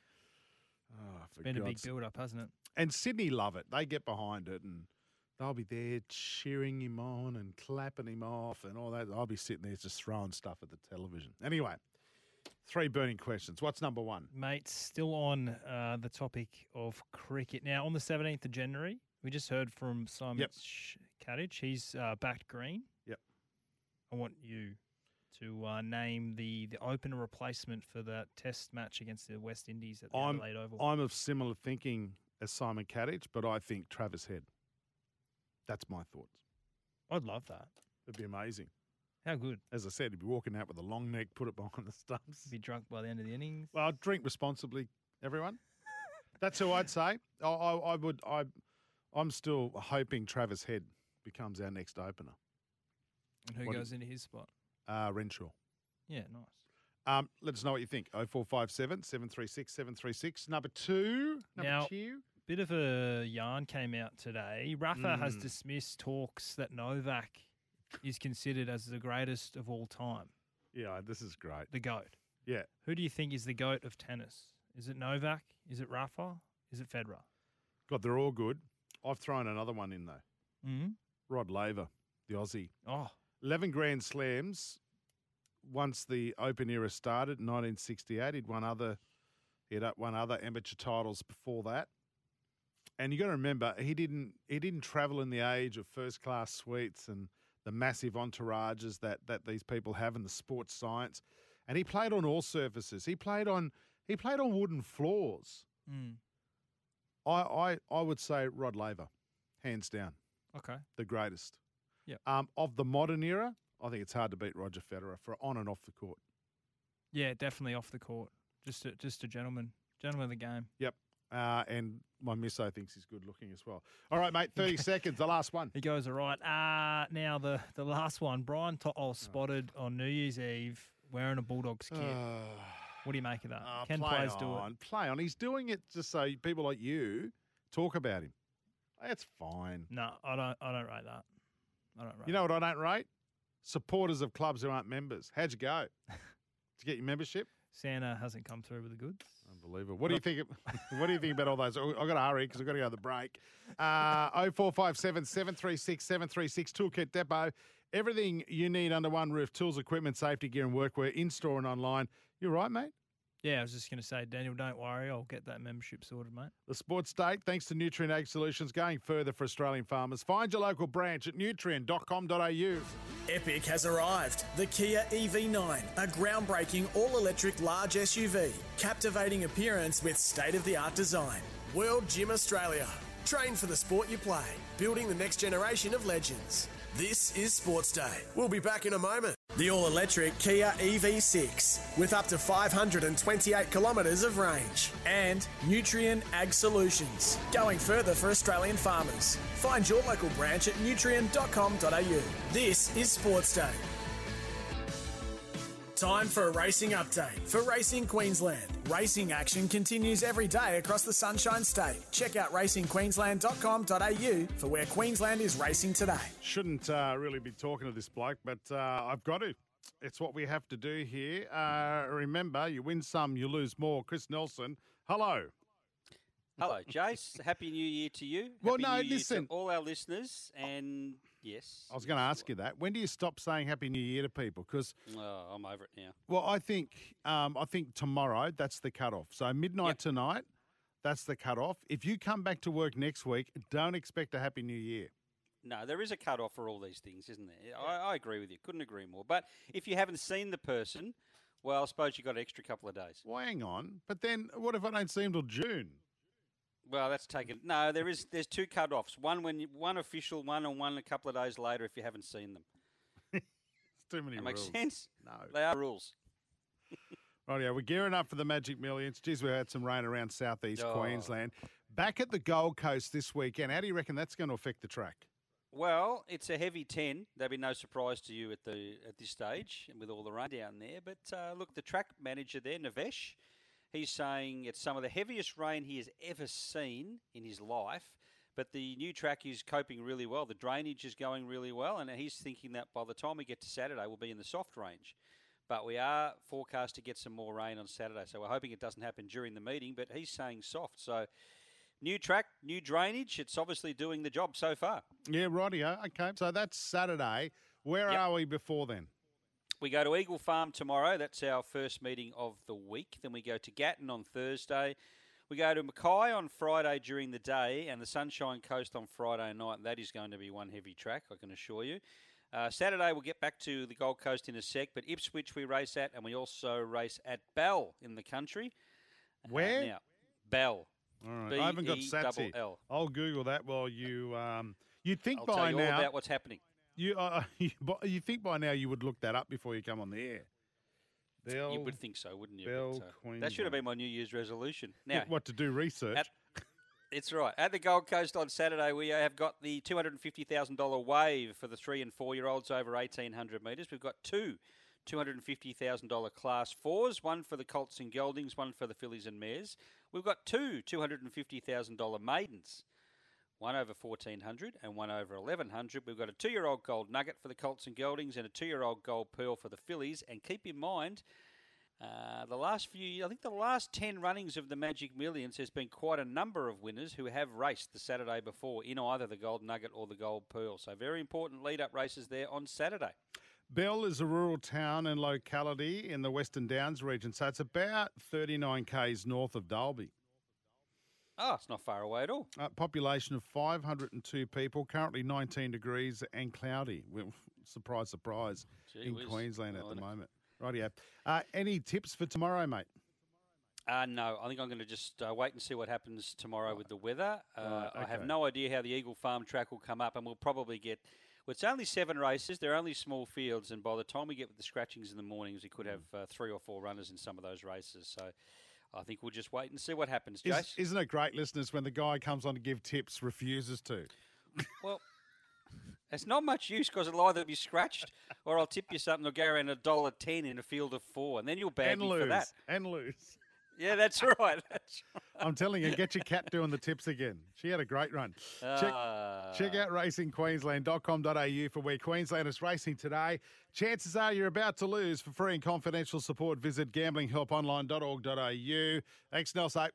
Oh, it's been God's... a big build-up, hasn't it? And Sydney love it. They get behind it and they'll be there cheering him on and clapping him off and all that. I'll be sitting there just throwing stuff at the television. Anyway. Three burning questions. What's number one? Mate, still on uh, the topic of cricket. Now, on the seventeenth of January, we just heard from Simon Katich. He's uh, backed Green. Yep. I want you to uh, name the, the open replacement for that test match against the West Indies at the I'm, Adelaide Oval. I'm of similar thinking as Simon Katich, but I think Travis Head. That's my thoughts. I'd love that. It'd be amazing. How good. As I said, he'd be walking out with a long neck, put it behind the stumps. Be drunk by the end of the innings. Well, drink responsibly, everyone. That's who I'd say. I, I, I would. I, I'm still hoping Travis Head becomes our next opener. And who what goes is, into his spot? Uh, Renshaw. Yeah, nice. Um, let us know what you think. oh four five seven, seven three six, seven three six. Number two. Number now, two. Bit of a yarn came out today. Rafa mm. has dismissed talks that Novak is considered as the greatest of all time. Yeah, this is great. The GOAT. Yeah. Who do you think is the GOAT of tennis? Is it Novak? Is it Rafa? Is it Federer? God, they're all good. I've thrown another one in, though. Mm-hmm. Rod Laver, the Aussie. Oh. eleven Grand Slams. Once the Open era started in nineteen sixty-eight, he'd won other, he'd won other amateur titles before that. And you got to remember, he didn't he didn't travel in the age of first class suites and the massive entourages that that these people have in the sports science. And he played on all surfaces. He played on he played on wooden floors. Mm. I I I would say Rod Laver, hands down. Okay, the greatest. Yeah. Um, of the modern era. I think it's hard to beat Roger Federer for on and off the court. Yeah, definitely off the court. Just a, just a gentleman. Gentleman of the game. Yep. Uh, and my misso thinks he's good looking as well. All right, mate, thirty seconds, the last one. He goes, all right. Uh, now the, the last one. Brian To'o spotted oh. on New Year's Eve wearing a Bulldogs kit. Uh, what do you make of that? Uh, Can play players on, do it? Play on. He's doing it just so people like you talk about him. That's fine. No, I don't I don't rate that. I don't rate You know that. What I don't rate? Supporters of clubs who aren't members. How'd you go? Did you get your membership? Santa hasn't come through with the goods. Unbelievable. What do you think? What do you think about all those? I've got to hurry because I've got to go to the break. Uh, oh four five seven, seven three six, seven three six. Toolkit Depot. Everything you need under one roof. Tools, equipment, safety gear and workwear in store and online. You all right, mate? Yeah, I was just going to say, Daniel, don't worry. I'll get that membership sorted, mate. The Sports Date, thanks to Nutrien Ag Solutions, going further for Australian farmers. Find your local branch at nutrien dot com dot a u. Epic has arrived. The Kia E V nine, a groundbreaking all-electric large S U V. Captivating appearance with state-of-the-art design. World Gym Australia. Train for the sport you play. Building the next generation of legends. This is Sports Day. We'll be back in a moment. The all-electric Kia E V six with up to five hundred twenty-eight kilometres of range and Nutrien Ag Solutions, going further for Australian farmers. Find your local branch at nutrien dot com dot a u. This is Sports Day. Time for a racing update for Racing Queensland. Racing action continues every day across the Sunshine State. Check out racing queensland dot com dot a u for where Queensland is racing today. Shouldn't uh, really be talking to this bloke, but uh, I've got to. It's what we have to do here. Uh, remember, you win some, you lose more. Chris Nelson, hello. Hello, Jace. Happy New Year to you. Happy well, no, New listen. Year to all our listeners and... Yes. I was going to ask you that. When do you stop saying Happy New Year to people? Because oh, I'm over it now. Well, I think um, I think tomorrow, that's the cutoff. So midnight yep. tonight, that's the cutoff. If you come back to work next week, don't expect a Happy New Year. No, there is a cutoff for all these things, isn't there? I, I agree with you. Couldn't agree more. But if you haven't seen the person, well, I suppose you've got an extra couple of days. Well, hang on. But then what if I don't see him till June? Well, that's taken. No, there is. There's two cut-offs. One when you, one official, one and one a couple of days later. If you haven't seen them, it's too many. That rules. Makes sense. No, they are rules. Right, yeah, we're gearing up for the Magic Millions. Geez, we had some rain around southeast oh. Queensland. Back at the Gold Coast this weekend. How do you reckon that's going to affect the track? Well, it's a heavy ten. That'd be no surprise to you at the at this stage, with all the rain down there. But uh, look, the track manager there, Navesh. He's saying it's some of the heaviest rain he has ever seen in his life, but the new track is coping really well. The drainage is going really well, and he's thinking that by the time we get to Saturday, we'll be in the soft range. But we are forecast to get some more rain on Saturday, so we're hoping it doesn't happen during the meeting, but he's saying soft. So new track, new drainage. It's obviously doing the job so far. Yeah, rightio. Okay, so that's Saturday. Where yep. are we before then? We go to Eagle Farm tomorrow. That's our first meeting of the week. Then we go to Gatton on Thursday. We go to Mackay on Friday during the day and the Sunshine Coast on Friday night. That is going to be one heavy track, I can assure you. Uh, Saturday, we'll get back to the Gold Coast in a sec, but Ipswich we race at, and we also race at Bell in the country. Where? Uh, now, Bell. All right. I haven't got Satsy. I'll Google that while you... Um, you'd think I'll by now... I'll tell you all about what's happening. You, uh, you you think by now you would look that up before you come on the air. Bell, you would think so, wouldn't you? Bell, but, uh, Queensland. That should have been my New Year's resolution. Now, what, to do research? At, it's right. At the Gold Coast on Saturday, we have got the two hundred fifty thousand dollars wave for the three- and four-year-olds over eighteen hundred metres. We've got two two hundred fifty thousand dollars Class fours, one for the Colts and Geldings, one for the Fillies and Mares. We've got two two hundred fifty thousand dollars maidens, one over fourteen hundred and one over eleven hundred. We've got a two-year-old gold nugget for the Colts and Geldings and a two-year-old gold pearl for the Fillies. And keep in mind, uh, the last few, I think the last ten runnings of the Magic Millions, has been quite a number of winners who have raced the Saturday before in either the gold nugget or the gold pearl. So very important lead-up races there on Saturday. Bell is a rural town and locality in the Western Downs region, so it's about thirty-nine kays north of Dalby. Oh, it's not far away at all. Uh, population of five hundred two people, currently nineteen degrees and cloudy. Well, surprise, surprise, Gee in whiz. Queensland at oh, the no. moment. Rightio. Uh, any tips for tomorrow, mate? Uh, no, I think I'm going to just uh, wait and see what happens tomorrow right. with the weather. Uh, right, okay. I have no idea how the Eagle Farm track will come up, and we'll probably get... Well, it's only seven races. They're only small fields, and by the time we get with the scratchings in the mornings, we could have uh, three or four runners in some of those races. So I think we'll just wait and see what happens, Jace. Is, isn't it great, listeners, when the guy comes on to give tips, refuses to? Well, it's not much use because it'll either be scratched or I'll tip you something that'll go around one dollar ten in a field of four, and then you'll bag and me lose. for that. And lose. Yeah, that's right. That's right. I'm telling you, get your cat doing the tips again. She had a great run. Check, uh, check out racing queensland dot com dot a u for where Queensland is racing today. Chances are you're about to lose. For free and confidential support, visit gambling help online dot org dot a u. Thanks, Nelson.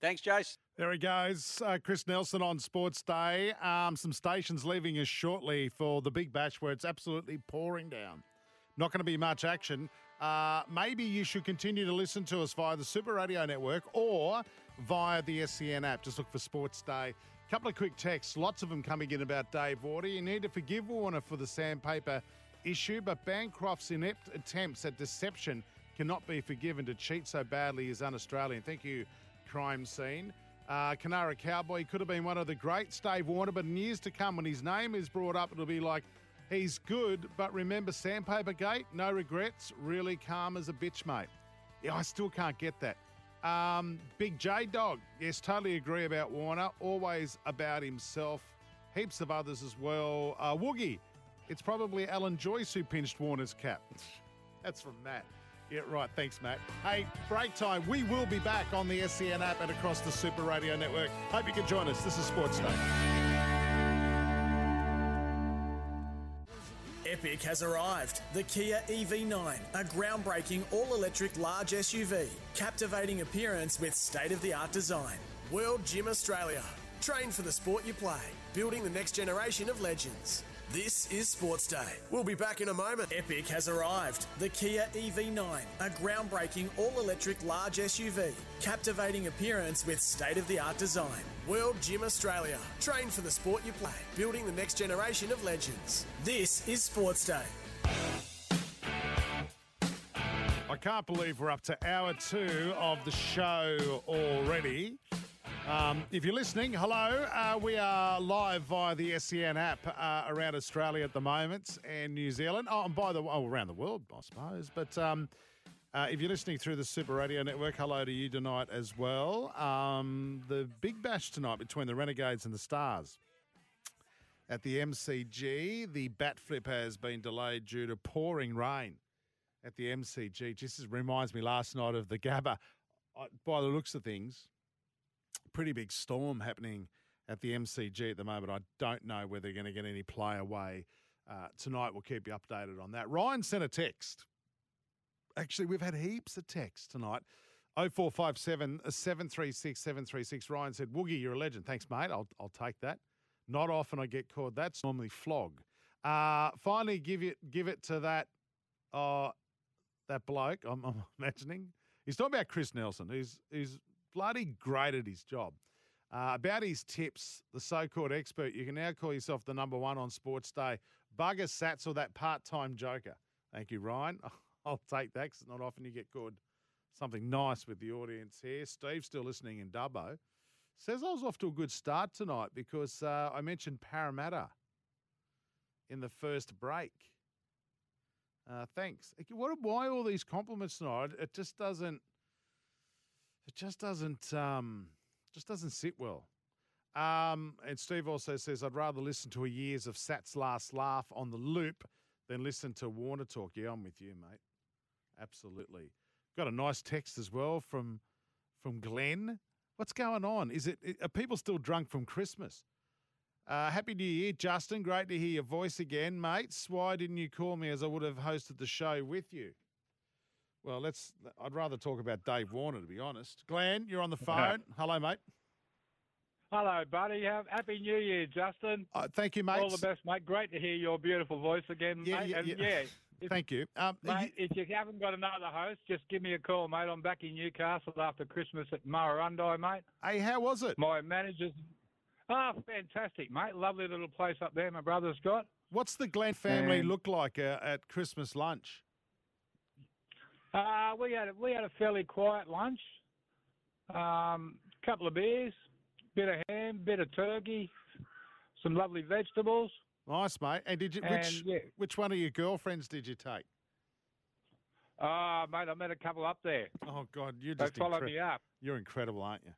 Thanks, Jace. There he goes. Uh, Chris Nelson on Sports Day. Um, some stations leaving us shortly for the Big Bash, where it's absolutely pouring down. Not going to be much action. Uh, maybe you should continue to listen to us via the Super Radio Network or via the S C N app. Just look for Sports Day. A couple of quick texts, lots of them coming in about Dave Warner. You need to forgive Warner for the sandpaper issue, but Bancroft's inept attempts at deception cannot be forgiven. To cheat so badly is un-Australian. Thank you, Crime Scene. Uh, Canara Cowboy could have been one of the greats, Dave Warner, but in years to come, when his name is brought up, it'll be like, he's good, but remember Sandpaper Gate? No regrets. Really calm as a bitch, mate. Yeah, I still can't get that. Um, Big J Dog. Yes, totally agree about Warner. Always about himself. Heaps of others as well. Uh, Woogie. It's probably Alan Joyce who pinched Warner's cap. That's from Matt. Yeah, right. Thanks, Matt. Hey, break time. We will be back on the S C N app and across the Super Radio Network. Hope you can join us. This is Sports Day. Epic has arrived. The Kia E V nine, a groundbreaking all-electric large S U V. Captivating appearance with state-of-the-art design. World Gym Australia. Train for the sport you play. Building the next generation of legends. This is Sports Day. We'll be back in a moment. Epic has arrived. The Kia E V nine, a groundbreaking all-electric large S U V. Captivating appearance with state-of-the-art design. World Gym Australia. Train for the sport you play. Building the next generation of legends. This is Sports Day. I can't believe we're up to hour two of the show already. Um, if you're listening, hello. Uh, we are live via the S E N app uh, around Australia at the moment and New Zealand. Oh, and by the way, oh, around the world, I suppose. But um, uh, if you're listening through the Super Radio Network, hello to you tonight as well. Um, the Big Bash tonight between the Renegades and the Stars. At the M C G, the bat flip has been delayed due to pouring rain at the M C G. Just reminds me last night of the Gabba. I, by the looks of things... pretty big storm happening at the M C G at the moment. I don't know whether they're going to get any play away uh, tonight. We'll keep you updated on that. Ryan sent a text. Actually, we've had heaps of texts tonight. oh four five seven, seven three six, seven three six. Ryan said, Woogie, you're a legend. Thanks, mate. I'll I'll take that. Not often I get called. That's normally flog. Uh, finally, give it give it to that uh, that bloke, I'm, I'm imagining. He's talking about Chris Nelson, who's who's bloody great at his job. Uh, about his tips, the so-called expert, you can now call yourself the number one on Sports Day. Bugger Sats or that part-time joker. Thank you, Ryan. I'll take that because it's not often you get good. Something nice with the audience here. Steve's still listening in Dubbo. Says I was off to a good start tonight because uh, I mentioned Parramatta. in the first break. Uh, thanks. What? Why all these compliments tonight? It just doesn't. It just doesn't. Um, just doesn't sit well. Um, and Steve also says, I'd rather listen to a years of Sat's last laugh on the loop than listen to Warner talk. Yeah, I'm with you, mate. Absolutely. Got a nice text as well from from Glenn. What's going on? Is it are people still drunk from Christmas? Uh, Happy New Year, Justin. Great to hear your voice again, mates. Why didn't you call me as I would have hosted the show with you? Well, let's. I'd rather talk about Dave Warner, to be honest. Glenn, you're on the phone. Hello, mate. Hello, buddy. Happy New Year, Justin. Uh, thank you, mate. All the best, mate. Great to hear your beautiful voice again, yeah, mate. Yeah, and yeah. yeah if, thank you. Um, mate, you. If you haven't got another host, just give me a call, mate. I'm back in Newcastle after Christmas at Murrurundi, mate. Hey, how was it? My manager's... Ah, oh, fantastic, mate. Lovely little place up there my brother's got. What's the Glenn family and... look like uh, at Christmas lunch? Uh, we had, we had a fairly quiet lunch. Um, couple of beers. Bit of ham, bit of turkey, some lovely vegetables. Nice, mate. And did you? And, which yeah. which one of your girlfriends did you take? Ah, uh, mate, I met a couple up there. Oh God, you just they followed incre- me up. You're incredible, aren't you?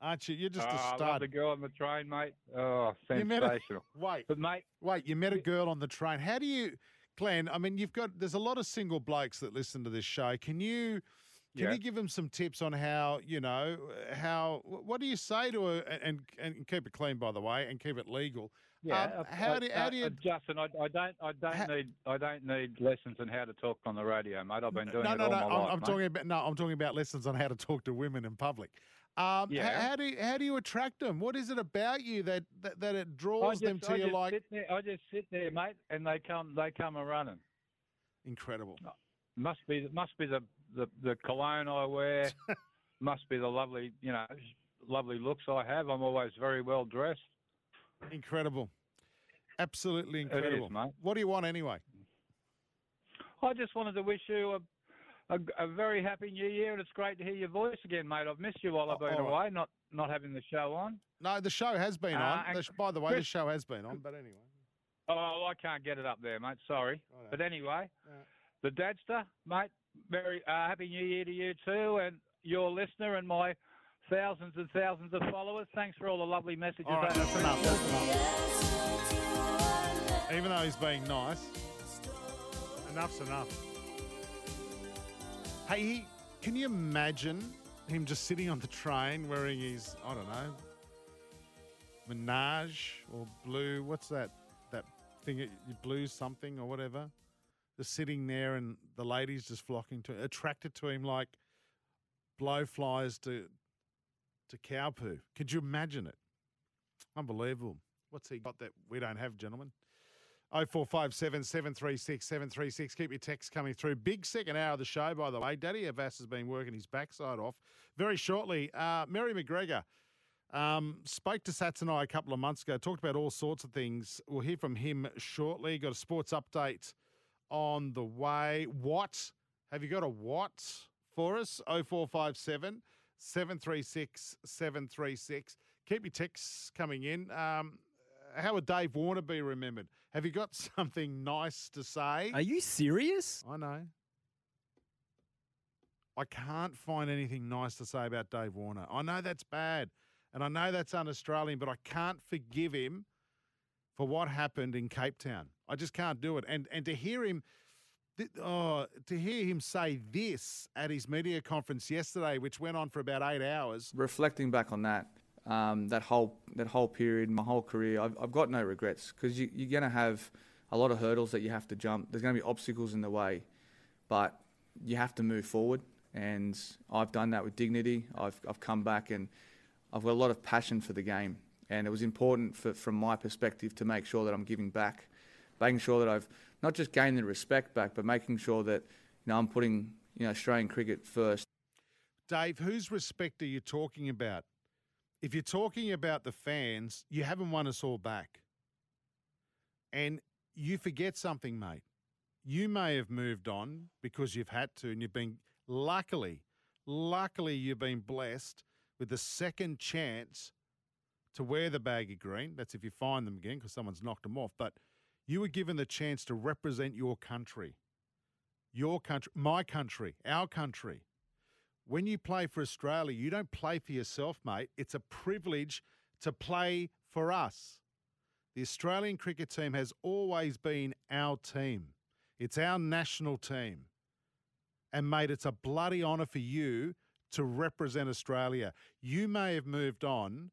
Aren't you? You're just oh, a stud. I love the girl on the train, mate. Oh, sensational. A, wait, but mate, wait, you met a girl on the train. How do you, Glenn? I mean, you've got. There's a lot of single blokes that listen to this show. Can you? Can yeah. you give them some tips on how, you know, how, what do you say to her, and, and keep it clean, by the way, and keep it legal. Yeah. Um, how, I, do, how I, do you... Justin, I, I don't, I don't ha... need, I don't need lessons on how to talk on the radio, mate. I've been doing no, it no, all no. my I'm, life, I'm mate. talking about, no, I'm talking about lessons on how to talk to women in public. Um, yeah. how, how do, how do you attract them? What is it about you that, that, that it draws just, them to I you like? There, I just sit there, mate, and they come, they come a running. Incredible. Must be, must be the, The, the cologne I wear, must be the lovely, you know, lovely looks I have. I'm always very well dressed. Incredible. Absolutely incredible. It is, mate. What do you want anyway? I just wanted to wish you a, a, a very happy new year, and it's great to hear your voice again, mate. I've missed you while I've been oh, away, right. not not having the show on. No, the show has been uh, on. The, by the way, Chris, the show has been on, but anyway. Oh, I can't get it up there, mate. Sorry. Right. But anyway, right. The Dadster, mate, Very uh, happy new year to you too, and your listener and my thousands and thousands of followers. Thanks for all the lovely messages. All right, that's enough, that's enough. Even though he's being nice, enough's enough. Hey, he, can you imagine him just sitting on the train wearing his, I don't know, Menage or blue, what's that, that thing, blue something or whatever? Just sitting there and the ladies just flocking to attracted to him like blowflies to to cow poo. Could you imagine it? Unbelievable. What's he got that we don't have, gentlemen? oh four five seven, seven three six, seven three six. Keep your texts coming through. Big second hour of the show, by the way. Daddy Avas has been working his backside off. Very shortly, uh, Mary McGregor um, spoke to Sats and I a couple of months ago, talked about all sorts of things. We'll hear from him shortly. Got a sports update on the way. What? Have you got a what for us? oh four five seven, seven three six, seven three six. Keep your texts coming in. Um, how would Dave Warner be remembered? Have you got something nice to say? Are you serious? I know. I can't find anything nice to say about Dave Warner. I know that's bad, and I know that's un-Australian, but I can't forgive him for what happened in Cape Town. I just can't do it. And and to hear him th- oh, to hear him say this at his media conference yesterday, which went on for about eight hours. Reflecting back on that, um, that whole that whole period, my whole career, I've, I've got no regrets, because you, you're going to have a lot of hurdles that you have to jump. There's going to be obstacles in the way, but you have to move forward. And I've done that with dignity. I've I've come back and I've got a lot of passion for the game. And it was important for, from my perspective to make sure that I'm giving back. Making sure that I've not just gained the respect back, but making sure that, you know, I'm putting, you know, Australian cricket first. Dave, whose respect are you talking about? If you're talking about the fans, you haven't won us all back. And you forget something, mate. You may have moved on because you've had to, and you've been, luckily, luckily you've been blessed with the second chance to wear the baggy green. That's if you find them again, because someone's knocked them off. But You were given the chance to represent your country, your country, my country, our country. When you play for Australia, you don't play for yourself, mate. It's a privilege to play for us. The Australian cricket team has always been our team. It's our national team. And, mate, it's a bloody honour for you to represent Australia. You may have moved on,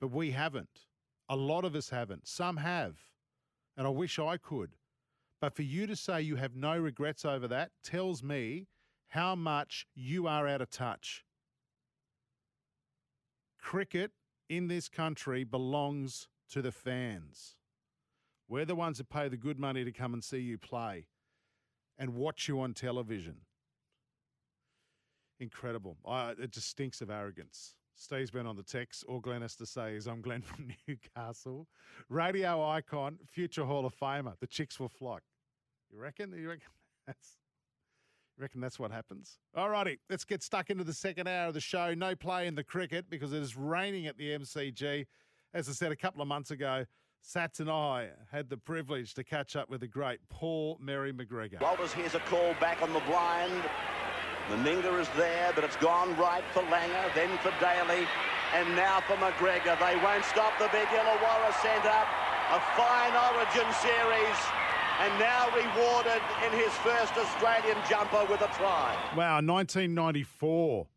but we haven't. A lot of us haven't. Some have. And I wish I could. But for you to say you have no regrets over that tells me how much you are out of touch. Cricket in this country belongs to the fans. We're the ones that pay the good money to come and see you play and watch you on television. Incredible. I, it just stinks of arrogance. Steve's been on the text. All Glenn has to say is, I'm Glenn from Newcastle. Radio icon, future Hall of Famer. The chicks will flock. You reckon? You reckon that's, you reckon that's what happens? All righty, let's get stuck into the second hour of the show. No play in the cricket because it is raining at the M C G. As I said a couple of months ago, Sats and I had the privilege to catch up with the great Paul Mary McGregor. Walters hears a call back on the blind. Meninga is there, but it's gone right for Langer, then for Daly, and now for McGregor. They won't stop the big Illawarra centre. A fine Origin series, and now rewarded in his first Australian jumper with a try. Wow, nineteen ninety-four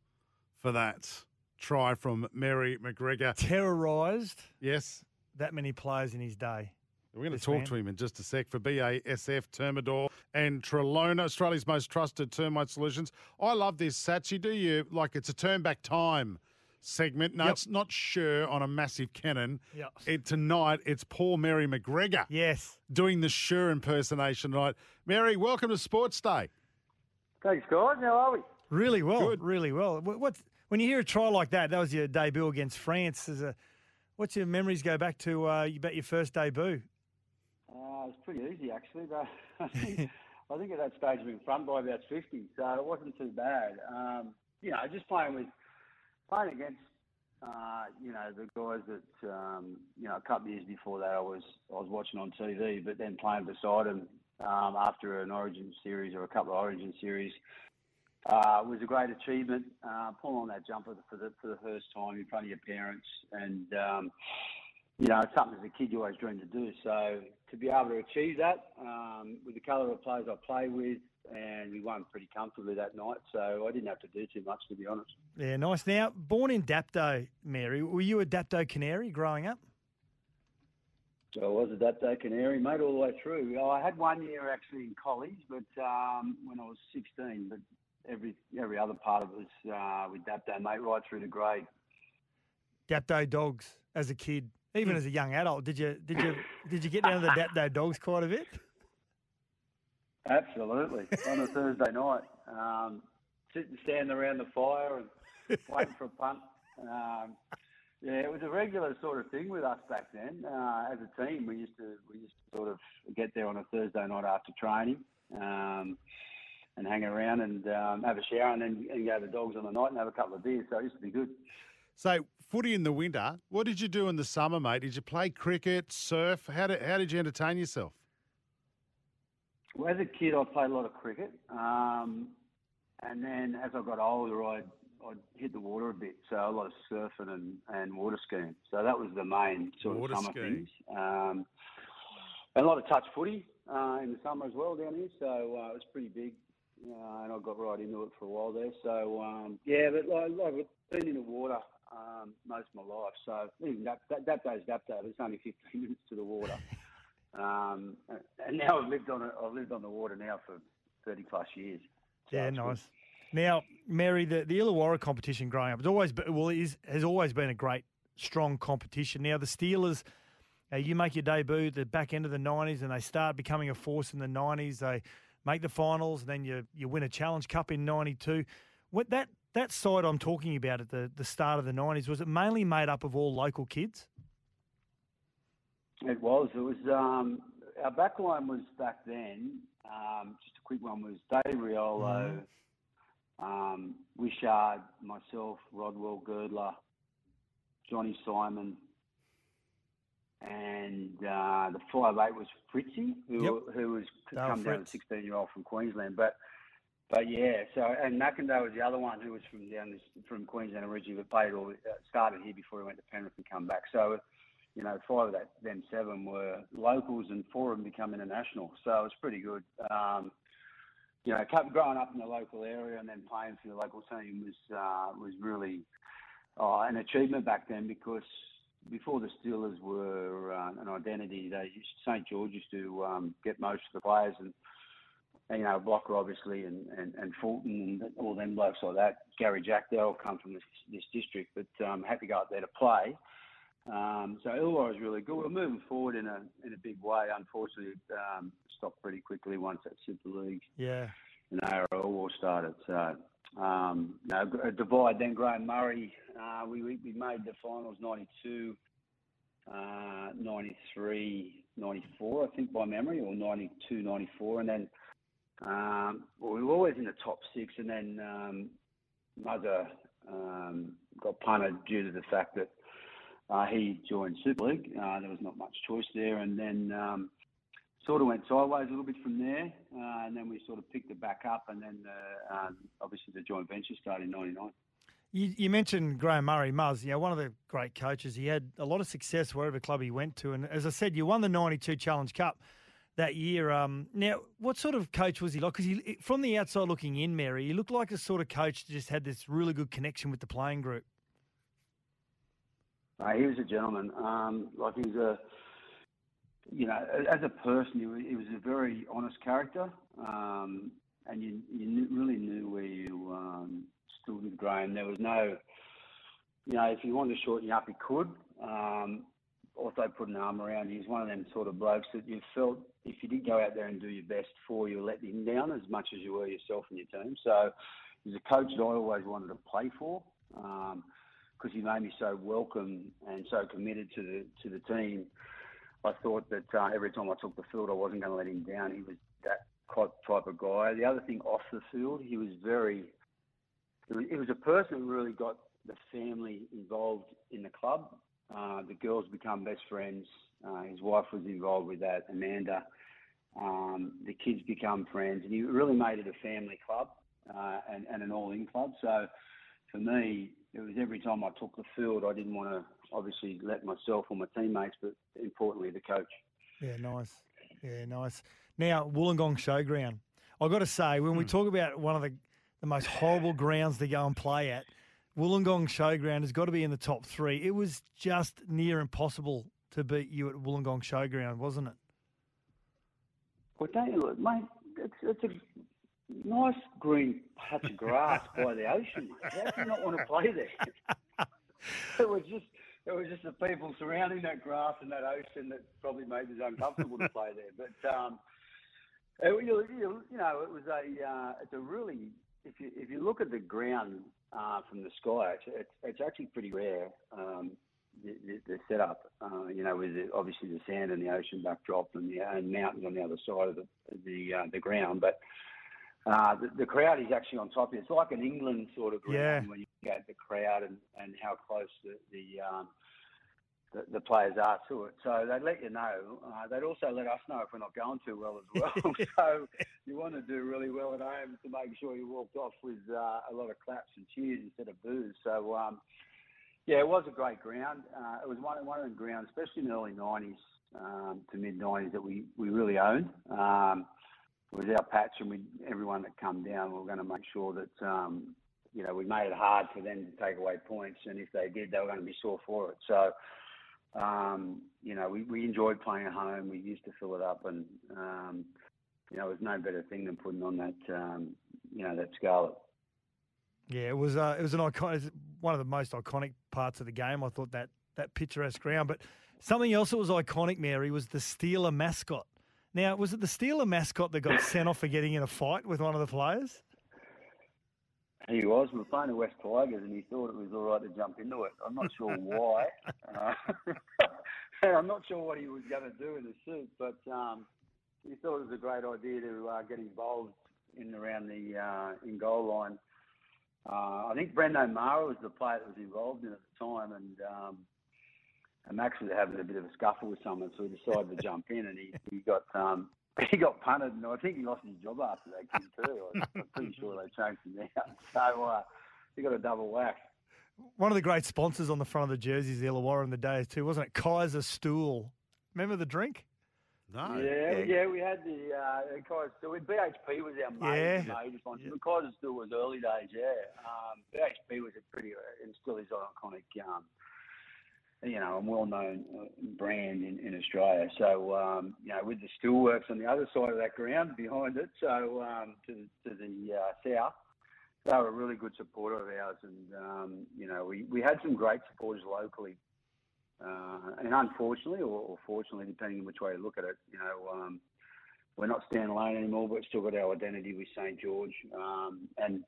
for that try from Mary McGregor. Terrorised. Yes. That many players in his day. We're going to this talk man. to him in just a sec for B A S F, Termador and Trelona, Australia's most trusted termite solutions. I love this, Satchi. Do you? Like, it's a turn-back time segment. No, yep. It's not Sher on a massive cannon. Yep. It, tonight, it's Paul Mary McGregor. Yes. Doing the Sher impersonation tonight. Mary, welcome to Sports Day. Thanks, guys. How are we? Really well. Good. Really well. What's, when you hear a try like that, that was your debut against France. As a, what's your memories go back to uh, about your first debut? Uh, it was pretty easy, actually. But I, think, I think at that stage we were in front by about fifty, so it wasn't too bad. Um, you know, just playing with playing against, uh, you know, the guys that, um, you know, a couple of years before that I was I was watching on T V, but then playing beside them um, after an Origin series or a couple of Origin series uh, was a great achievement. Uh, pulling on that jumper for the for the first time in front of your parents and. Um, You know, it's something as a kid you always dreamed to do. So to be able to achieve that um, with the colour of players I play with, and we won pretty comfortably that night. So I didn't have to do too much, to be honest. Yeah, nice. Now, born in Dapto, Mary, were you a Dapto Canary growing up? So I was a Dapto Canary, mate, all the way through. I had one year actually in college, but um, when I was sixteen. But every every other part of it was uh, with Dapto, mate, right through to grade. Dapto dogs as a kid. Even as a young adult, did you did you did you get down to the Dapto dogs quite a bit? Absolutely, on a Thursday night, um, sitting standing around the fire and waiting for a punt. Um, yeah, it was a regular sort of thing with us back then. Uh, as a team, we used to we used to sort of get there on a Thursday night after training um, and hang around and um, have a shower and then and go to the dogs on the night and have a couple of beers. So it used to be good. So footy in the winter. What did you do in the summer, mate? Did you play cricket, surf? How did how did you entertain yourself? Well, as a kid, I played a lot of cricket, um, and then as I got older, I I hit the water a bit. So a lot of surfing and, and water skiing. So that was the main sort water of summer skiing. things. Um, and a lot of touch footy uh, in the summer as well down here. So uh, it was pretty big. Uh, and I got right into it for a while there. So, um, yeah, but like, like, I've been in the water um, most of my life. So, even that, that, that day's that day, but it's only fifteen minutes to the water. Um, and now I've lived on it. I've lived on the water now for thirty plus years. So yeah, nice. Good. Now, Mary, the, the Illawarra competition growing up, it's always been, well, it is, has always been a great, strong competition. Now, the Steelers, uh, you make your debut at the back end of the nineties and they start becoming a force in the nineties. They make the finals, and then you you win a Challenge Cup in ninety-two. What that that side I'm talking about at the, the start of the nineties, was it mainly made up of all local kids? It was. It was um, our back line was back then. Um, just a quick one was Dave Riolo, mm. um, Wishard, myself, Rodwell Girdler, Johnny Simon, and uh, the five eight was Fritzy, who yep. who was Dale come Fritz. down, a sixteen-year-old from Queensland. But but yeah, so and Mackindale was the other one who was from down this, from Queensland originally, but played all uh, started here before he went to Penrith and come back. So you know, five of that, them seven were locals, and four of them become international. So it was pretty good. Um, you know, growing up in the local area and then playing for the local team was uh, was really uh, an achievement back then, because before the Steelers were uh, an identity, they used, St George used to um, get most of the players, and, and you know, Blocker obviously, and, and, and Fulton, and all them blokes like that. Gary Jack, they all come from this, this district, but um, had to go up there to play. Um, so Illawarra was really good. We're moving forward in a in a big way. Unfortunately, it um, stopped pretty quickly once that Super League, yeah, and A R L war started. So um, no, a divide. Then Graham Murray, uh, we, we we made the finals ninety-two, uh, ninety-three, ninety-four, I think by memory, or ninety-two, ninety-four, and then um, well, we were always in the top six, and then um, Muzza um, got punted due to the fact that. Uh, he joined Super League. Uh, there was not much choice there, and then um, sort of went sideways a little bit from there. Uh, and then we sort of picked it back up, and then uh, um, obviously the joint venture started in ninety-nine. You, you mentioned Graham Murray, Muzz. You know, one of the great coaches. He had a lot of success wherever club he went to. And as I said, you won the ninety-two Challenge Cup that year. Um, now, what sort of coach was he like? Because he, from the outside looking in, Mary, he looked like a sort of coach that just had this really good connection with the playing group. Uh, he was a gentleman. Um, like he was a, you know, as a person, he was, he was a very honest character, um, and you, you knew, really knew where you um, stood with Graham. There was no, you know, if he wanted to shorten you up, he could. Um, also put an arm around you. He was one of them sort of blokes that you felt if you did go out there and do your best for you, let him down as much as you were yourself and your team. So he was a coach that I always wanted to play for. Um, because he made me so welcome and so committed to the to the team, I thought that uh, every time I took the field, I wasn't going to let him down. He was that type of guy. The other thing off the field, he was very... He was a person who really got the family involved in the club. Uh, the girls become best friends. Uh, his wife was involved with that, Amanda. Um, the kids become friends. And he really made it a family club uh, and, and an all-in club. So for me... It was every time I took the field, I didn't want to obviously let myself or my teammates, but importantly the coach. Yeah, nice. Yeah, nice. Now, Wollongong Showground. I've got to say, when we talk about one of the, the most horrible grounds to go and play at, Wollongong Showground has got to be in the top three. It was just near impossible to beat you at Wollongong Showground, wasn't it? Well, don't you, mate, it's, it's a... nice green patch of grass by the ocean. How do you not want to play there? It was just, it was just the people surrounding that grass and that ocean that probably made us uncomfortable to play there. But um, it, you, you know, it was a, uh, it's a really, if you if you look at the ground uh, from the sky, it's it's, it's actually pretty rare. Um, the, the, the setup, uh, you know, with the, obviously the sand and the ocean backdrop and the and mountains on the other side of the the, uh, the ground, but. Uh, the, the crowd is actually on top of it. It's like an England sort of ground yeah. when you look at the crowd and, and how close the the, um, the the players are to it. So they'd let you know. Uh, they'd also let us know if we're not going too well as well. So you want to do really well at home to make sure you walked off with uh, a lot of claps and cheers instead of boos. So, um, yeah, it was a great ground. Uh, it was one, one of the grounds, especially in the early nineties um, to mid-nineties, that we, we really owned. Um It was our patch, and we, everyone that come down, we were going to make sure that, um, you know, we made it hard for them to take away points, and if they did, they were going to be sore for it. So, um, you know, we, we enjoyed playing at home. We used to fill it up, and, um, you know, it was no better thing than putting on that, um, you know, that scarlet. Yeah, it was uh, it was an iconic, one of the most iconic parts of the game, I thought, that, that picturesque ground. But something else that was iconic, Mary, was the Steeler mascot. Now, was it the Steeler mascot that got sent off for getting in a fight with one of the players? He was. We were playing the West Tigers, and he thought it was all right to jump into it. I'm not sure why. Uh, and I'm not sure what he was going to do in the suit, but um, he thought it was a great idea to uh, get involved in around the uh, in goal line. Uh, I think Brendan O'Mara was the player that was involved in at the time, and um, and Max was having a bit of a scuffle with someone, so he decided to jump in, and he, he got um, he got punted, and I think he lost his job after that kid too. I'm pretty sure they changed him out. So uh, he got a double whack. One of the great sponsors on the front of the jerseys, the Illawarra in the days too, wasn't it? Kaiser Stuhl. Remember the drink? No. Yeah, yeah, yeah we had the uh, Kaiser Stuhl. B H P was our major, yeah. major sponsor. Yeah. Kaiser Stuhl was early days, yeah. Um, B H P was a pretty, uh, and still is iconic, um, you know, and well-known brand in, in Australia. So, um, you know, with the Steelworks on the other side of that ground behind it, so um, to, to the uh, south, they were a really good supporter of ours. And, um, you know, we, we had some great supporters locally. Uh, and unfortunately, or, or fortunately, depending on which way you look at it, you know, um, we're not standalone anymore, but still got our identity with St George. Um, and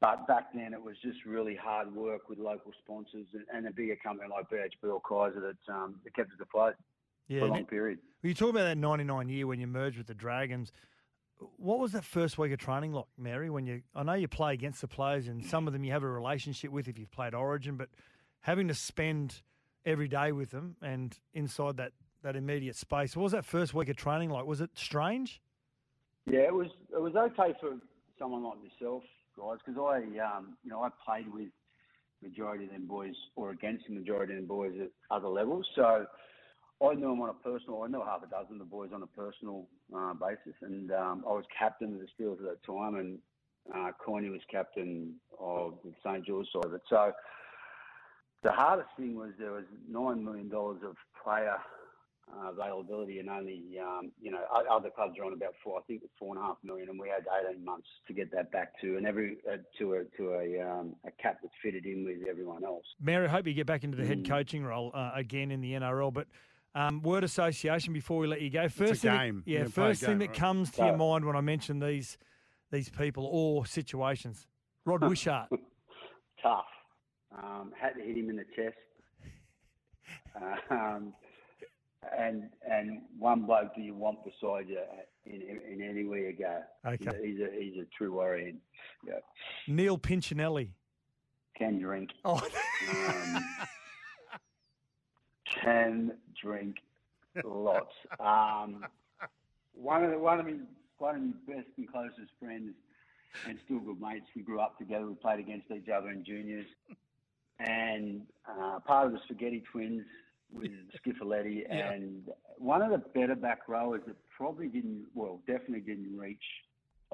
But back then, it was just really hard work with local sponsors and, and a bigger company like B H P or Kaiser that, um, that kept us afloat yeah, for a long it, period. You talk about that ninety-nine year when you merged with the Dragons. What was that first week of training like, Mary? When you, I know you play against the players and some of them you have a relationship with if you've played Origin, but having to spend every day with them and inside that, that immediate space, what was that first week of training like? Was it strange? Yeah, it was. It was okay for someone like myself. Guys, because I, um, you know, I played with majority of them boys, or against the majority of them boys at other levels. So I knew them on a personal. I knew half a dozen of the boys on a personal uh, basis, and um, I was captain of the Steelers at that time, and uh, Corney was captain of the St George side of it. So the hardest thing was there was nine million dollars of player uh, availability, and only, um, you know, other clubs are on about four, I think four and a half million, and we had eighteen months to get that back to, and every uh, to a to a, um, a cap that fitted in with everyone else. Mary, I hope you get back into the mm. head coaching role uh, again in the N R L. But um, word association before we let you go. First it's a game. Thing, yeah, yeah, first game, thing that right? comes to so, your mind when I mention these these people or situations. Rod Wishart, tough. Um, had to hit him in the chest. Uh, um, And and one bloke do you want beside you in in, in anywhere you go? Okay, he's a he's a, he's a true warrior. Yeah. Neil Pinchinelli can drink. Oh, um, can drink lots. Um, one of the, one of me one of my best and closest friends, and still good mates. We grew up together. We played against each other in juniors, and uh, part of the Spaghetti Twins. With Schiffoletti, yeah. And one of the better back rowers that probably didn't, well, definitely didn't reach,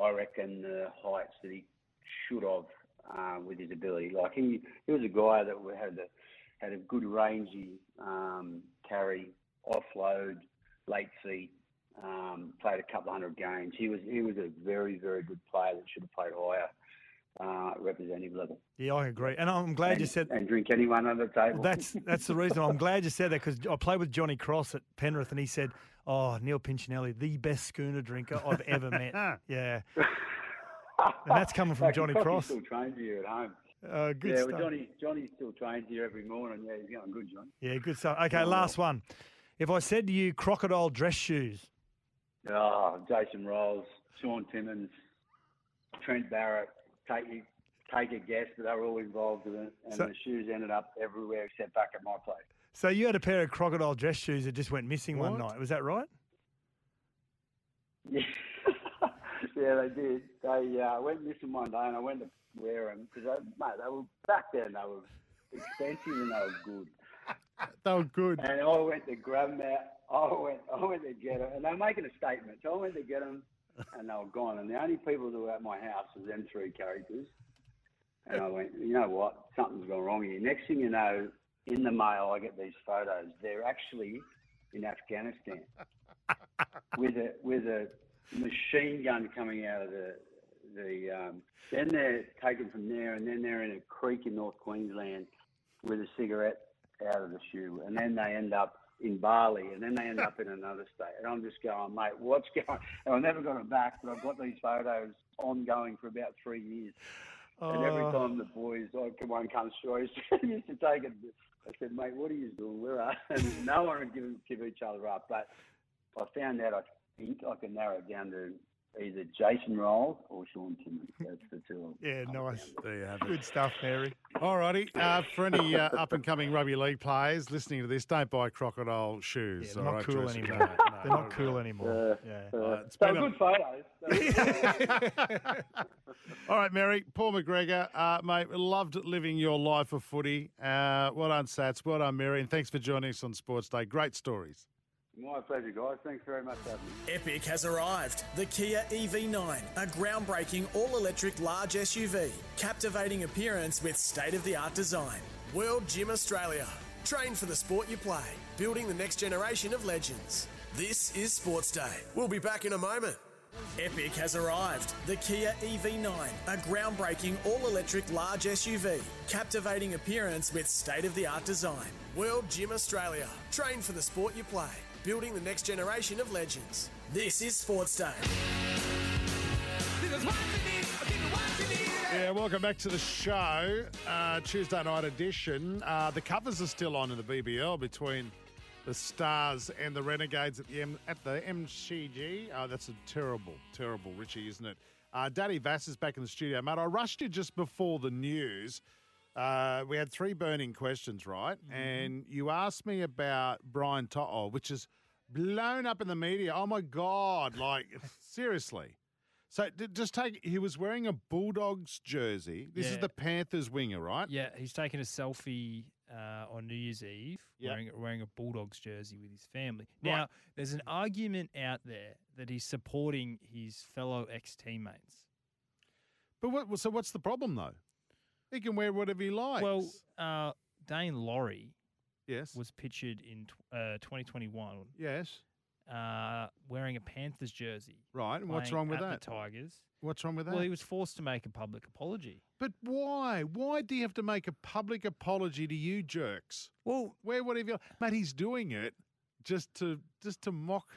I reckon, the heights that he should have uh, with his ability. Like he, he was a guy that had a had a good rangy um, carry, offload, late feet, um, played a couple hundred games. He was he was a very very good player that should have played higher. Uh, representative level. Yeah, I agree. And I'm glad and, you said... And drink anyone under the table. That's that's the reason. I'm glad you said that because I played with Johnny Cross at Penrith and he said, oh, Neil Pinchinelli, the best schooner drinker I've ever met. Yeah. And that's coming from Johnny Cross. Still trains here at home. Uh, good yeah, stuff. Yeah, well, Johnny, Johnny still trains here every morning. Yeah, he's going good, John. Yeah, good stuff. Okay, last one. If I said to you, crocodile dress shoes. Oh, Jason Rolls, Sean Timmins, Trent Barrett, Take you, take a guess, but they were all involved in it, and so, the shoes ended up everywhere except back at my place. So you had a pair of crocodile dress shoes that just went missing what? one night. Was that right? Yeah, yeah, they did. They uh, went missing one day, and I went to wear them because, mate, they were back then. They were expensive and they were good. They were good. And I went to grab them out. I went, I went to get them, and they were making a statement. So I went to get them. And they were gone. And the only people that were at my house was them three characters. And I went, you know what? Something's gone wrong here. Next thing you know, in the mail, I get these photos. They're actually in Afghanistan with a with a machine gun coming out of the... the. Um, then they're taken from there, and then they're in a creek in North Queensland with a cigarette out of the shoe. And then they end up in Bali, and then they end up in another state. And I'm just going, mate, what's going on? I never got it back, but I've got these photos ongoing for about three years. Oh. And every time the boys, like, one comes through, I used to, used to take it. I said, mate, what are you doing? Where are you? No one would give, give each other up. But I found out, I think I can narrow it down to either Jason Rolls or Sean Timmins. That's the two. Yeah, nice. There you have it. Good stuff, Mary. All righty. Uh, for any uh, up-and-coming rugby league players listening to this, don't buy crocodile shoes. Yeah, they're, not right, cool no, they're not cool anymore. They're not cool anymore. Yeah. Uh, uh, it's so good a... photos. Good. All right, Mary. Paul McGregor, uh, mate, loved living your life of footy. Uh, well done, Sats. Well done, Mary. And thanks for joining us on Sports Day. Great stories. My pleasure, guys. Thanks very much for having me. Epic has arrived. The Kia E V nine, a groundbreaking all-electric large S U V. Captivating appearance with state-of-the-art design. World Gym Australia. Train for the sport you play. Building the next generation of legends. This is Sports Day. We'll be back in a moment. Epic has arrived. The Kia E V nine, a groundbreaking all-electric large S U V. Captivating appearance with state-of-the-art design. World Gym Australia. Train for the sport you play. Building the next generation of legends. This is Sports Day. Yeah, welcome back to the show. Uh, Tuesday night edition. Uh, the covers are still on in the B B L between the Stars and the Renegades at the M- at the M C G. Oh, that's a terrible, terrible Richie, isn't it? Uh, Daddy Vass is back in the studio. Mate, I rushed you just before the news. Uh, we had three burning questions, right? Mm-hmm. And you asked me about Brian To'o, which is blown up in the media. Oh, my God. Like, seriously. So d- just take – he was wearing a Bulldogs jersey. This yeah. is the Panthers winger, right? Yeah, he's taking a selfie – Uh, on New Year's Eve, yep. wearing, wearing a Bulldogs jersey with his family. Now, right. there's an argument out there that he's supporting his fellow ex-teammates. But what? So what's the problem, though? He can wear whatever he likes. Well, uh, Dane Laurie yes. was pictured in uh, twenty twenty-one Yes. Uh, wearing a Panthers jersey. Right, and what's wrong with that? The Tigers. What's wrong with that? Well, he was forced to make a public apology. But why? Why do you have to make a public apology to you jerks? Well, where whatever you mate, he's doing it just to just to mock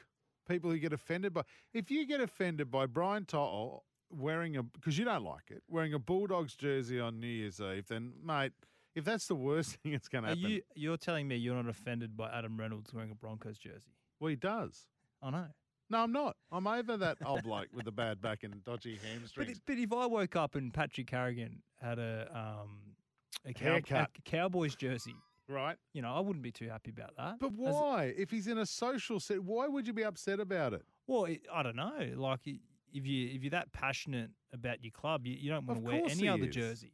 people who get offended by. If you get offended by Brian To'o wearing a because you don't like it wearing a Bulldogs jersey on New Year's Eve, then mate, if that's the worst thing that's going to happen, you, you're telling me you're not offended by Adam Reynolds wearing a Broncos jersey? Well, he does. I know. No, I'm not. I'm over that old bloke with the bad back and dodgy hamstrings. But, but if I woke up and Patrick Carrigan had a um, a, cow- a Cowboys jersey, right? You know, I wouldn't be too happy about that. But why? As, if he's in a social set, why would you be upset about it? Well, it, I don't know. Like, if you if you're that passionate about your club, you, you don't want to wear any other is. jersey.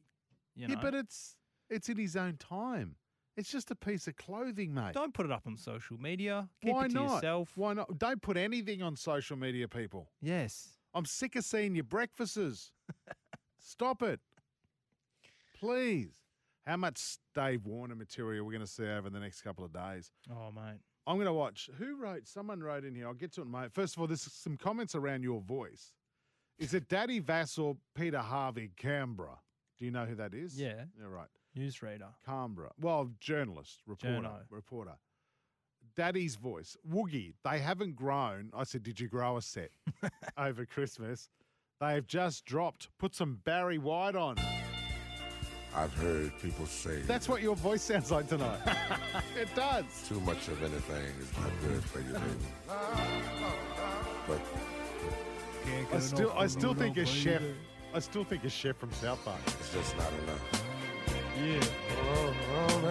You know? Yeah, but it's it's in his own time. It's just a piece of clothing, mate. Don't put it up on social media. Keep Why it to not? yourself. Why not? Don't put anything on social media, people. Yes. I'm sick of seeing your breakfasts. Stop it. Please. How much Dave Warner material we're going to see over the next couple of days. Oh, mate. I'm going to watch. Who wrote? Someone wrote in here. I'll get to it, mate. First of all, there's some comments around your voice. Is it Daddy Vass or Peter Harvey Canberra? Do you know who that is? Yeah. Yeah, right. Newsreader. Canberra. Well, journalist, reporter. Journo. Reporter. Daddy's voice. Woogie, they haven't grown. I said, did you grow a set over Christmas? They've just dropped. Put some Barry White on. I've heard people say. That's what your voice sounds like tonight. It does. Too much of anything is not good for you, baby. But I still, I still think a chef. I still think a chef from South Park. It's just not enough. Yeah. Oh, oh,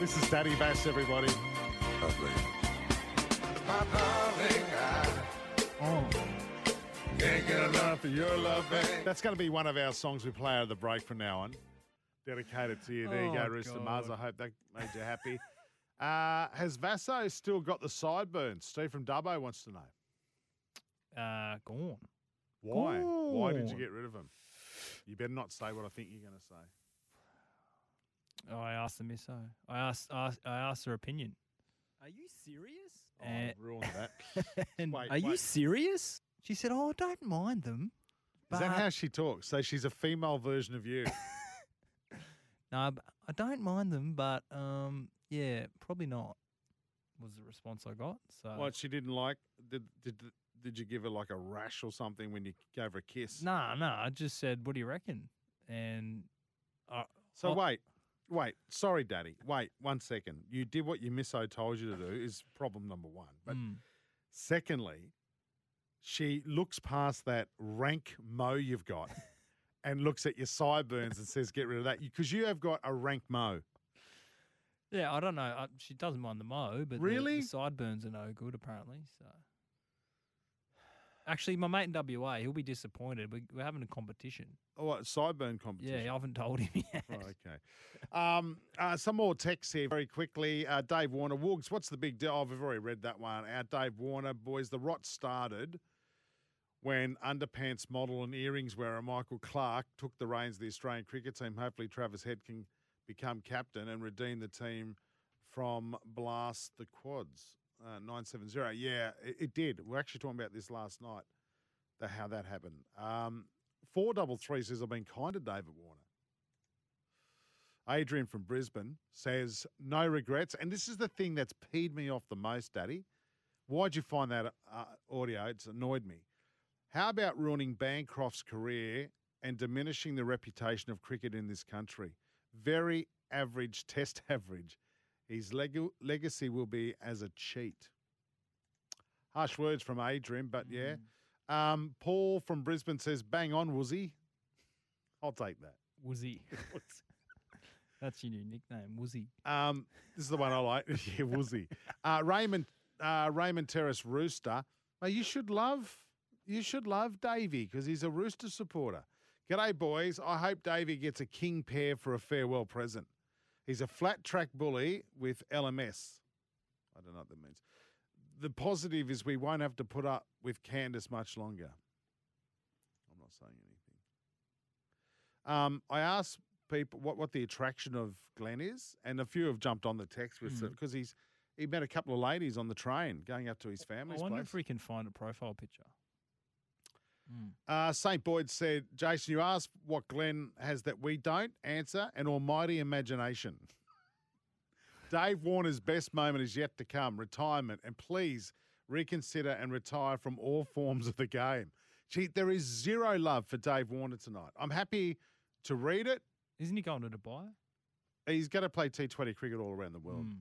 this is Daddy Vass, everybody. Lovely. My darling, I oh. can't get enough of your love, babe. That's going to be one of our songs we play out of the break from now on. Dedicated to you. There oh, you go, Rooster Mars. I hope that made you happy. uh, has Vasso still got the sideburns? Steve from Dubbo wants to know. Uh, gone. Why? Gone. Why did you get rid of them? You better not say what I think you're going to say. Oh, I asked the misso. I asked, asked, I asked her opinion. Are you serious? Oh, uh, I've ruined that. and wait, are wait. you serious? She said, oh, I don't mind them. Is that how she talks? So she's a female version of you. No, I don't mind them, but, um, yeah, probably not was the response I got. So what, she didn't like? Did, did did you give her like a rash or something when you gave her a kiss? No, nah, no, nah, I just said, what do you reckon? And I, So I, wait. Wait, sorry, Daddy. Wait one second. You did what your misso told you to do is problem number one. But mm. secondly, she looks past that rank mo you've got and looks at your sideburns and says, get rid of that, because you have got a rank mo. Yeah, I don't know. I, she doesn't mind the mo, but really? the, the sideburns are no good, apparently. So, actually, my mate in W A, he'll be disappointed. We, we're having a competition. Oh, what, sideburn competition? Yeah, I haven't told him yet. Right, okay. Um, uh, some more texts here very quickly. Uh, Dave Warner, Woogs, what's the big deal? Oh, I've already read that one. Our Dave Warner, boys, the rot started when underpants model and earrings wearer Michael Clark took the reins of the Australian cricket team. Hopefully Travis Head can become captain and redeem the team from Blast the Quads. Uh, nine seven zero. Yeah, it, it did. We were actually talking about this last night, the, how that happened. Um, four double three says, I've been kind to David Warner. Adrian from Brisbane says, no regrets. And this is the thing that's peed me off the most, Daddy. Why'd you find that uh, audio? It's annoyed me. How about ruining Bancroft's career and diminishing the reputation of cricket in this country? Very average, test average. His leg- legacy will be as a cheat. Harsh words from Adrian, but yeah. Mm. Um, Paul from Brisbane says, bang on, Woozy. I'll take that. Woozy. That's your new nickname, Woozy. Um, this is the one I like. Yeah, Woozy. Uh, Raymond uh, Raymond Terrace Rooster. Well, you should love, you should love Davey because he's a Rooster supporter. G'day, boys. I hope Davey gets a king pair for a farewell present. He's a flat-track bully with L M S. I don't know what that means. The positive is we won't have to put up with Candace much longer. I'm not saying anything. Um, I asked people what, what the attraction of Glenn is, and a few have jumped on the text with mm. because he's he met a couple of ladies on the train going up to his family's place. I wonder place. if we can find a profile picture. Mm. Uh, Saint Boyd said, Jason, you asked what Glenn has that we don't. Answer, an almighty imagination. Dave Warner's best moment is yet to come. Retirement. And please reconsider and retire from all forms of the game. Gee, there is zero love for Dave Warner tonight. I'm happy to read it. Isn't he going to Dubai? He's going to play T twenty cricket all around the world. Mm.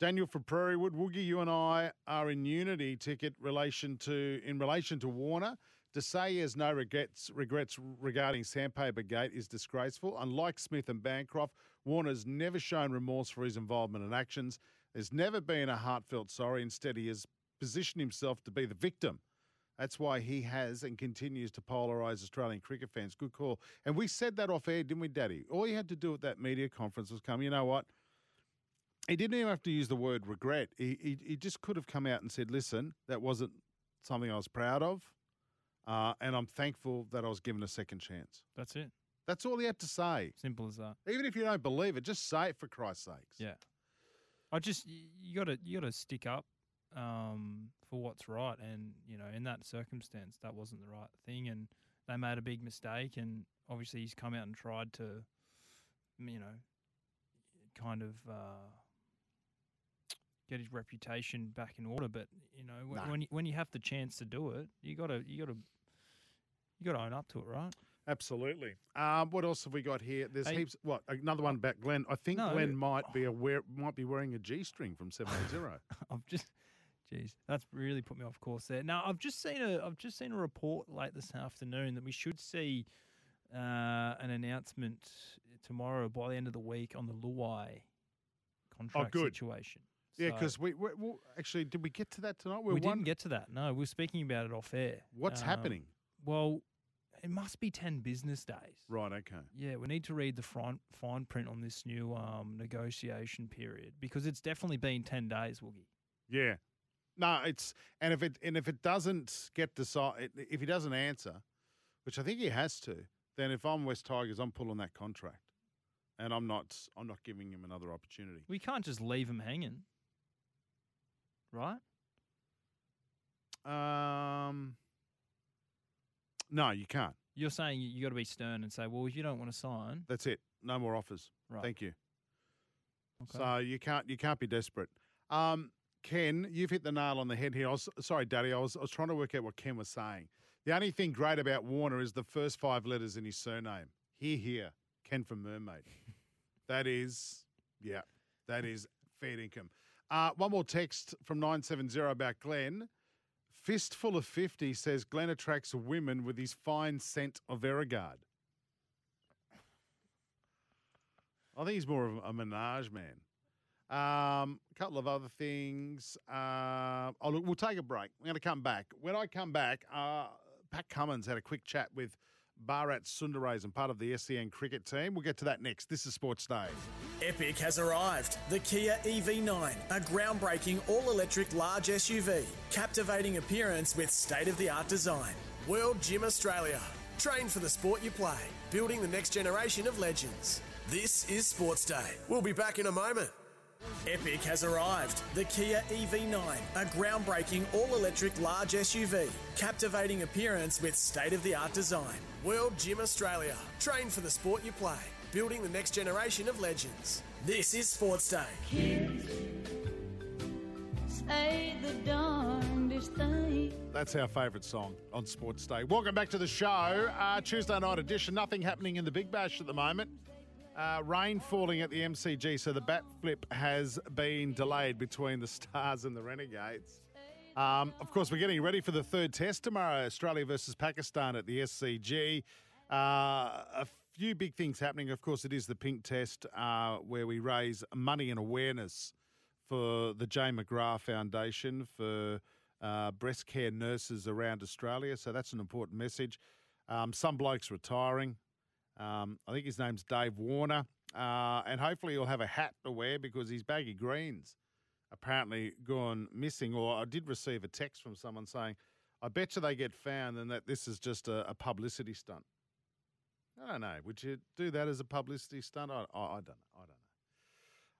Daniel from Prairie Wood, Woogie, you and I are in unity ticket relation to in relation to Warner. To say he has no regrets, regrets regarding Sandpaper Gate is disgraceful. Unlike Smith and Bancroft, Warner's never shown remorse for his involvement and actions. There's never been a heartfelt sorry. Instead, he has positioned himself to be the victim. That's why he has and continues to polarise Australian cricket fans. Good call. And we said that off air, didn't we, Daddy? All he had to do at that media conference was come, you know what? He didn't even have to use the word regret. He, he, he just could have come out and said, listen, that wasn't something I was proud of. Uh, and I'm thankful that I was given a second chance. That's it. That's all he had to say. Simple as that. Even if you don't believe it, just say it for Christ's sakes. Yeah. I just you got to you got to stick up um, for what's right, and you know in that circumstance that wasn't the right thing, and they made a big mistake, and obviously he's come out and tried to, you know, kind of. Uh, Get his reputation back in order, but you know when nah. when, you, when you have the chance to do it, you gotta you gotta you gotta own up to it, right? Absolutely. Um, what else have we got here? There's hey, heaps. What another one about Glenn? I think no, Glenn might oh. be aware, might be wearing a G-string from seven eight zero. I've just, geez, that's really put me off course there. Now I've just seen a I've just seen a report late this afternoon that we should see uh, an announcement tomorrow by the end of the week on the Luai contract oh, good. situation. Yeah, because so, we, we well, actually, did we get to that tonight? We're we didn't one... get to that. No, we were speaking about it off air. What's um, happening? Well, it must be ten business days. Right, okay. Yeah, we need to read the fine, fine print on this new um, negotiation period because it's definitely been ten days, Woogie. Yeah. No, it's – and if it and if it doesn't get decided – if he doesn't answer, which I think he has to, then if I'm West Tigers, I'm pulling that contract and I'm not I'm not giving him another opportunity. We can't just leave him hanging. Right? Um, no, you can't. You're saying you, you got to be stern and say, well, if you don't want to sign. That's it. No more offers. Right. Thank you. Okay. So you can't you can't be desperate. Um, Ken, you've hit the nail on the head here. I was, sorry, Daddy. I was, I was trying to work out what Ken was saying. The only thing great about Warner is the first five letters in his surname. Hear, hear. Ken from Mermaid. That is, yeah, that is fair income. Uh, one more text from nine seven zero about Glenn. Fistful of fifty says Glenn attracts women with his fine scent of Erigard. I think he's more of a menage man. Um, a couple of other things. Uh, oh, look, we'll take a break. We're going to come back. When I come back, uh, Pat Cummins had a quick chat with Bharat Sundaraisen, part of the S E N cricket team. We'll get to that next. This is Sports Day. Epic has arrived. The Kia E V nine, a groundbreaking all-electric large S U V. Captivating appearance with state-of-the-art design. World Gym Australia. Train for the sport you play. Building the next generation of legends. This is Sports Day. We'll be back in a moment. Epic has arrived. The Kia E V nine, a groundbreaking all-electric large S U V. Captivating appearance with state-of-the-art design. World Gym Australia. Train for the sport you play. Building the next generation of legends. This is Sports Day. Kids say the darndest thing. That's our favourite song on Sports Day. Welcome back to the show. Uh, Tuesday night edition. Nothing happening in the Big Bash at the moment. Uh, rain falling at the M C G, so the bat flip has been delayed between the Stars and the Renegades. Um, of course, we're getting ready for the third test tomorrow, Australia versus Pakistan at the S C G. Uh, a few big things happening. Of course, it is the pink test uh, where we raise money and awareness for the Jay McGrath Foundation for uh, breast care nurses around Australia, so that's an important message. Um, some bloke's retiring. Um, I think his name's Dave Warner, uh, and hopefully he'll have a hat to wear because his baggy greens apparently gone missing. Or I did receive a text from someone saying, I bet you they get found and that this is just a, a publicity stunt. I don't know. Would you do that as a publicity stunt? I, I, I don't know. I don't know.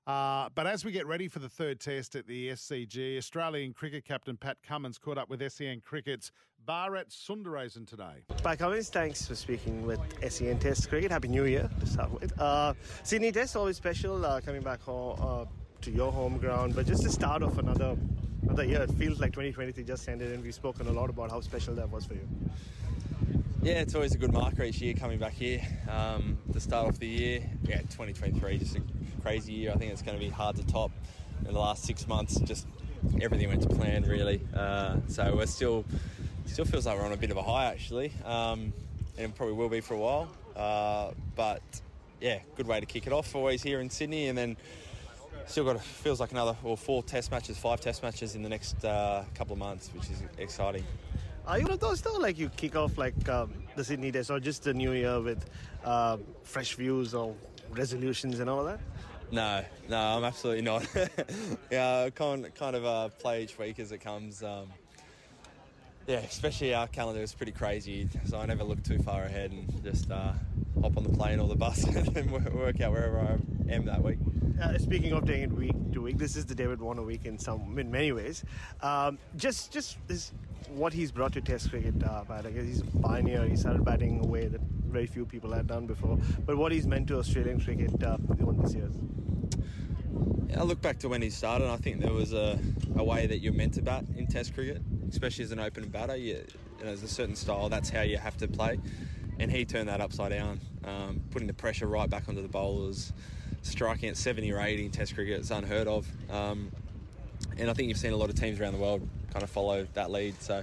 Uh, but as we get ready for the third test at the S C G, Australian cricket captain Pat Cummins caught up with S E N Cricket's Bharat Sundaraisen today. Pat Cummins, thanks for speaking with S E N Test Cricket. Happy New Year to start with. Uh, Sydney Test, always special, uh, coming back home, uh, to your home ground. But just the start of another, another year, it feels like twenty twenty-three just ended, and we've spoken a lot about how special that was for you. Yeah, it's always a good marker each year coming back here. Um, to start off the year, yeah, twenty twenty-three, just a crazy year. I think it's going to be hard to top. In the last six months, just everything went to plan, really. Uh, so we're still, still feels like we're on a bit of a high, actually. Um, and probably will be for a while. Uh, but, yeah, good way to kick it off. Always here in Sydney, and then still got, feels like another, well, four test matches, five test matches in the next uh, couple of months, which is exciting. Are you one of those though, like you kick off like um, the Sydney Test or just the new year with uh, fresh views or resolutions and all that? No, no, I'm absolutely not. yeah, I kind kind of uh, play each week as it comes. Um, yeah, especially our calendar is pretty crazy, so I never look too far ahead and just uh, hop on the plane or the bus and work out wherever I am that week. Uh, speaking of doing it week to week, this is the David Warner week in some in many ways. Um, just just this, what he's brought to Test cricket, uh, batting. He's a pioneer. He started batting in a way that very few people had done before. But what he's meant to Australian cricket uh, on this year. Yeah, I look back to when he started. I think there was a, a way that you're meant to bat in Test cricket, especially as an open batter. You, you know, there's a certain style. That's how you have to play. And he turned that upside down, um, putting the pressure right back onto the bowlers. Striking at seventy or eighty in Test cricket is unheard of, um, and I think you've seen a lot of teams around the world kind of follow that lead, so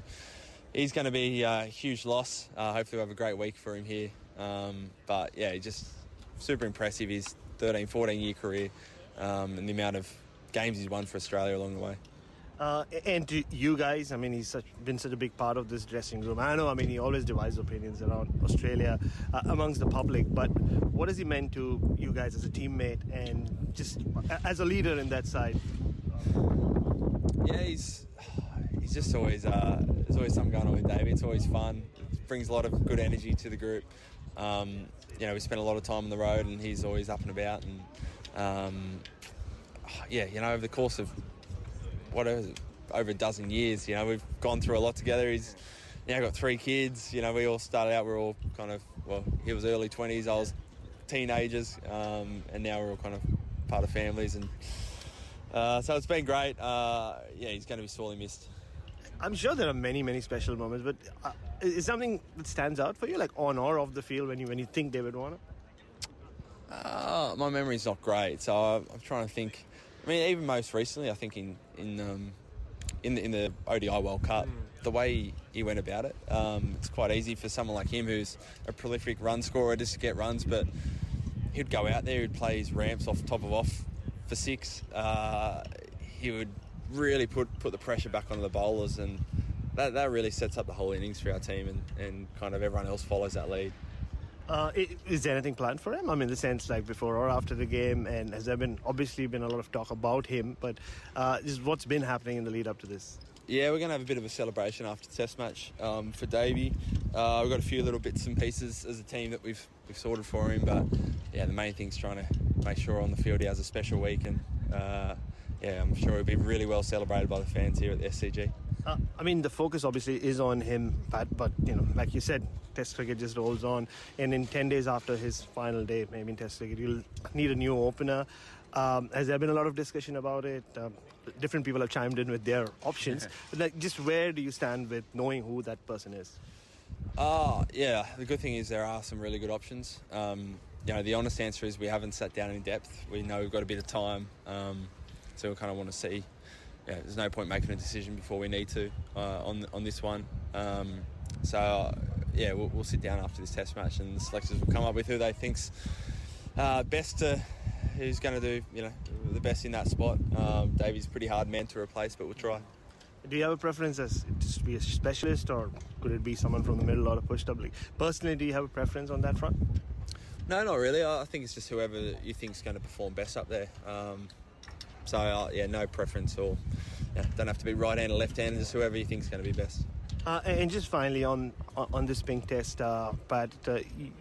he's going to be a huge loss. Uh, hopefully we'll have a great week for him here, um, but yeah, just super impressive, his thirteen, fourteen year career, um, and the amount of games he's won for Australia along the way. Uh, and to you guys, I mean, he's such, been such a big part of this dressing room. I know, I mean, he always divides opinions around Australia uh, amongst the public, but what has he meant to you guys as a teammate and just as a leader in that side? Yeah, he's he's just always, uh, there's always something going on with David. It's always fun. It brings a lot of good energy to the group. Um, you know, we spend a lot of time on the road and he's always up and about. And um, yeah, you know, over the course of What it, over a dozen years, you know, we've gone through a lot together. He's now got three kids. You know, we all started out, we're all kind of, well, he was early twenties, I was teenagers, um, and now we're all kind of part of families. And uh, so it's been great. Uh, yeah, he's going to be sorely missed. I'm sure there are many, many special moments, but uh, is something that stands out for you, like on or off the field, when you when you think David Warner? Uh, my memory's not great, so I'm, I'm trying to think. I mean, even most recently, I think in in um, in, the, in the O D I World Cup, the way he went about it. Um, it's quite easy for someone like him who's a prolific run scorer just to get runs, but he'd go out there, he'd play his ramps off top of off for six. Uh, he would really put, put the pressure back on the bowlers, and that, that really sets up the whole innings for our team, and, and kind of everyone else follows that lead. Uh, is there anything planned for him? I mean, in the sense, like before or after the game, and has there been obviously been a lot of talk about him, but uh, just what's been happening in the lead up to this? Yeah, we're going to have a bit of a celebration after the Test match um, for Davey. Uh, we've got a few little bits and pieces as a team that we've we've sorted for him, but yeah, the main thing's trying to make sure on the field he has a special week, and uh, yeah, I'm sure he'll be really well celebrated by the fans here at the S C G. Uh, I mean, the focus obviously is on him, Pat, but, you know, like you said, Test cricket just rolls on. And in ten days after his final day, maybe in Test cricket, you'll need a new opener. Um, has there been a lot of discussion about it? Um, different people have chimed in with their options. Yeah. But, like, just where do you stand with knowing who that person is? Uh, yeah, the good thing is there are some really good options. Um, you know, the honest answer is we haven't sat down in depth. We know we've got a bit of time, um, so we kind of want to see... Yeah, there's no point making a decision before we need to uh, on on this one. Um, so, uh, yeah, we'll, we'll sit down after this Test match, and the selectors will come up with who they think's uh, best, to, who's going to do, you know, the best in that spot. Um, Davey's a pretty hard man to replace, but we'll try. Do you have a preference as to be a specialist, or could it be someone from the middle or a pushed-up league? Personally, do you have a preference on that front? No, not really. I think it's just whoever you think's going to perform best up there. Um, So, uh, yeah, no preference, or yeah, don't have to be right-handed or left-handed, just whoever you think is going to be best. Uh, and just finally on on this pink test, uh, Pat, uh,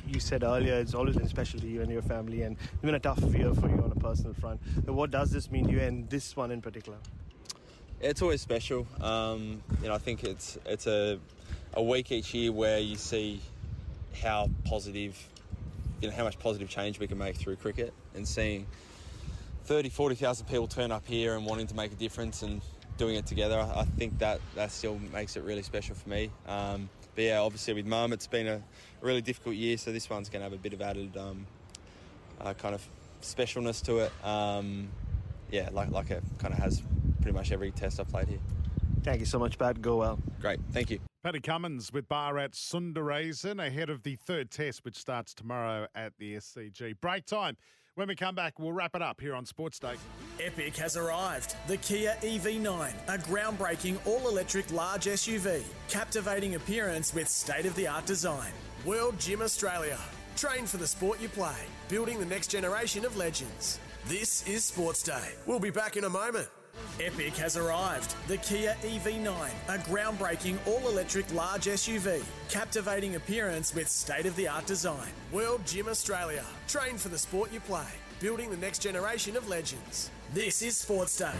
you said earlier it's always been special to you and your family, and it's been a tough year for you on a personal front. But what does this mean to you, and this one in particular? It's always special. Um, you know, I think it's it's a a week each year where you see how positive, you know, how much positive change we can make through cricket, and seeing thirty, forty thousand people turn up here and wanting to make a difference and doing it together. I think that, that still makes it really special for me. Um, but yeah, obviously with Mum, it's been a really difficult year, so this one's going to have a bit of added um, uh, kind of specialness to it. Um, yeah, like like it kind of has pretty much every test I've played here. Thank you so much, Pat. Go well. Great. Thank you. Patty Cummins with Bharat Sundaraisen ahead of the third test, which starts tomorrow at the S C G. Break time. When we come back, we'll wrap it up here on Sports Day. Epic has arrived. The Kia E V nine, a groundbreaking all-electric large S U V. Captivating appearance with state-of-the-art design. World Gym Australia. Train for the sport you play. Building the next generation of legends. This is Sports Day. We'll be back in a moment. Epic has arrived. The Kia E V nine, a groundbreaking all-electric large S U V. Captivating appearance with state-of-the-art design. World Gym Australia. Train for the sport you play. Building the next generation of legends. This is Sports Day.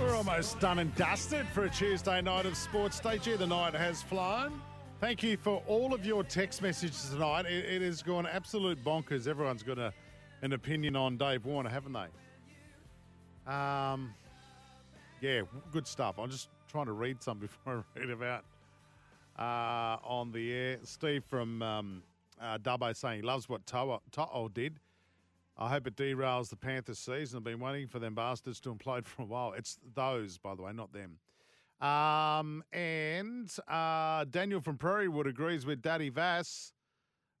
We're almost done and dusted for a Tuesday night of Sports Day. Gee, the night has flown. Thank you for all of your text messages tonight. It, it has gone absolute bonkers. Everyone's got a an opinion on Dave Warner, haven't they? Um, yeah, good stuff. I'm just trying to read some before I read about uh, on the air. Steve from um, uh, Dubbo saying he loves what To'o, To'o did. I hope it derails the Panthers season. I've been waiting for them bastards to implode for a while. It's those, by the way, not them. Um, and uh, Daniel from Prairie Wood agrees with Daddy Vass.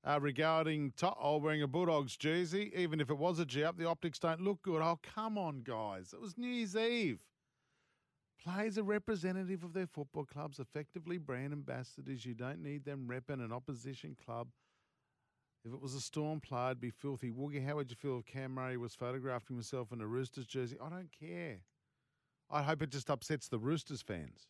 Uh, regarding To'o wearing a Bulldogs jersey, even if it was a G-up, the optics don't look good. Oh, come on, guys. It was New Year's Eve. Players are representative of their football clubs, effectively brand ambassadors. You don't need them repping an opposition club. If it was a Storm player, it'd be filthy. Woogie, how would you feel if Cam Murray was photographing himself in a Roosters jersey? I don't care. I hope it just upsets the Roosters fans.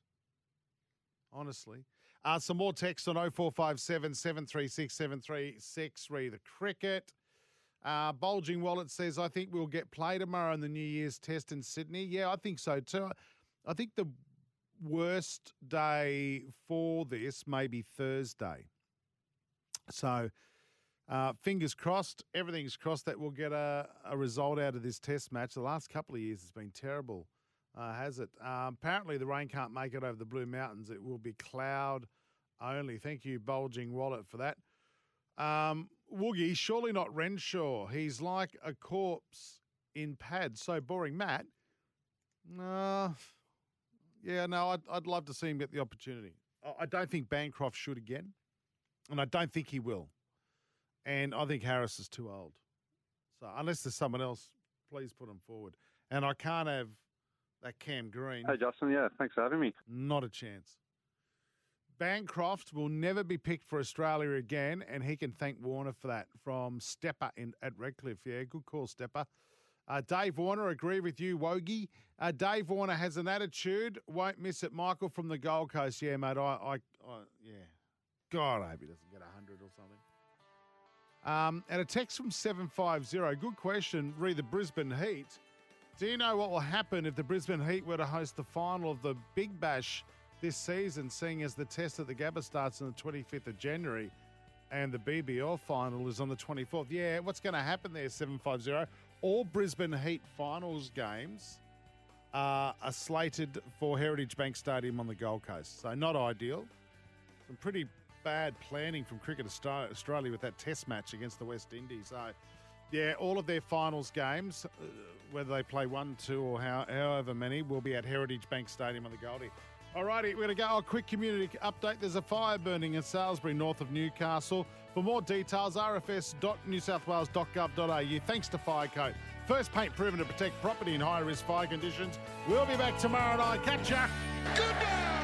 Honestly. Uh, some more text on oh four five seven, seven three six, seven three six. Read the cricket. Uh, Bulging Wallet says, I think we'll get play tomorrow in the New Year's Test in Sydney. Yeah, I think so too. I think the worst day for this may be Thursday. So uh, fingers crossed, everything's crossed that we'll get a, a result out of this Test match. The last couple of years has been terrible. Uh, has it? Um, apparently the rain can't make it over the Blue Mountains. It will be cloud only. Thank you, Bulging Wallet, for that. Um, Woogie, surely not Renshaw. He's like a corpse in pads. So boring. Matt, uh, Yeah, no, I'd, I'd love to see him get the opportunity. I don't think Bancroft should again, and I don't think he will. And I think Harris is too old. So unless there's someone else, please put him forward. And I can't have that Cam Green. Hey, Justin, yeah, thanks for having me. Not a chance. Bancroft will never be picked for Australia again, and he can thank Warner for that from Stepper in, at Redcliffe. Yeah, good call, Stepper. Uh, Dave Warner, agree with you, Wogie. Uh, Dave Warner has an attitude. Won't miss it, Michael, from the Gold Coast. Yeah, mate, I, I, I yeah. God, I hope he doesn't get a hundred or something. Um, and a text from seven five zero. Good question. Re the Brisbane Heat. Do you know what will happen if the Brisbane Heat were to host the final of the Big Bash this season, seeing as the test at the Gabba starts on the twenty-fifth of January and the B B L final is on the twenty-fourth? Yeah, what's going to happen there, seven five zero? All Brisbane Heat finals games uh, are slated for Heritage Bank Stadium on the Gold Coast. So not ideal. Some pretty bad planning from Cricket Australia with that test match against the West Indies. So, yeah, all of their finals games, uh, whether they play one, two, or how, however many, will be at Heritage Bank Stadium on the Goldie. All righty, we're going to go. A quick community update. There's a fire burning in Salisbury, north of Newcastle. For more details, r f s dot new south wales dot gov dot a u. Thanks to Firecoat. First paint proven to protect property in high-risk fire conditions. We'll be back tomorrow night. Catch ya. Goodbye.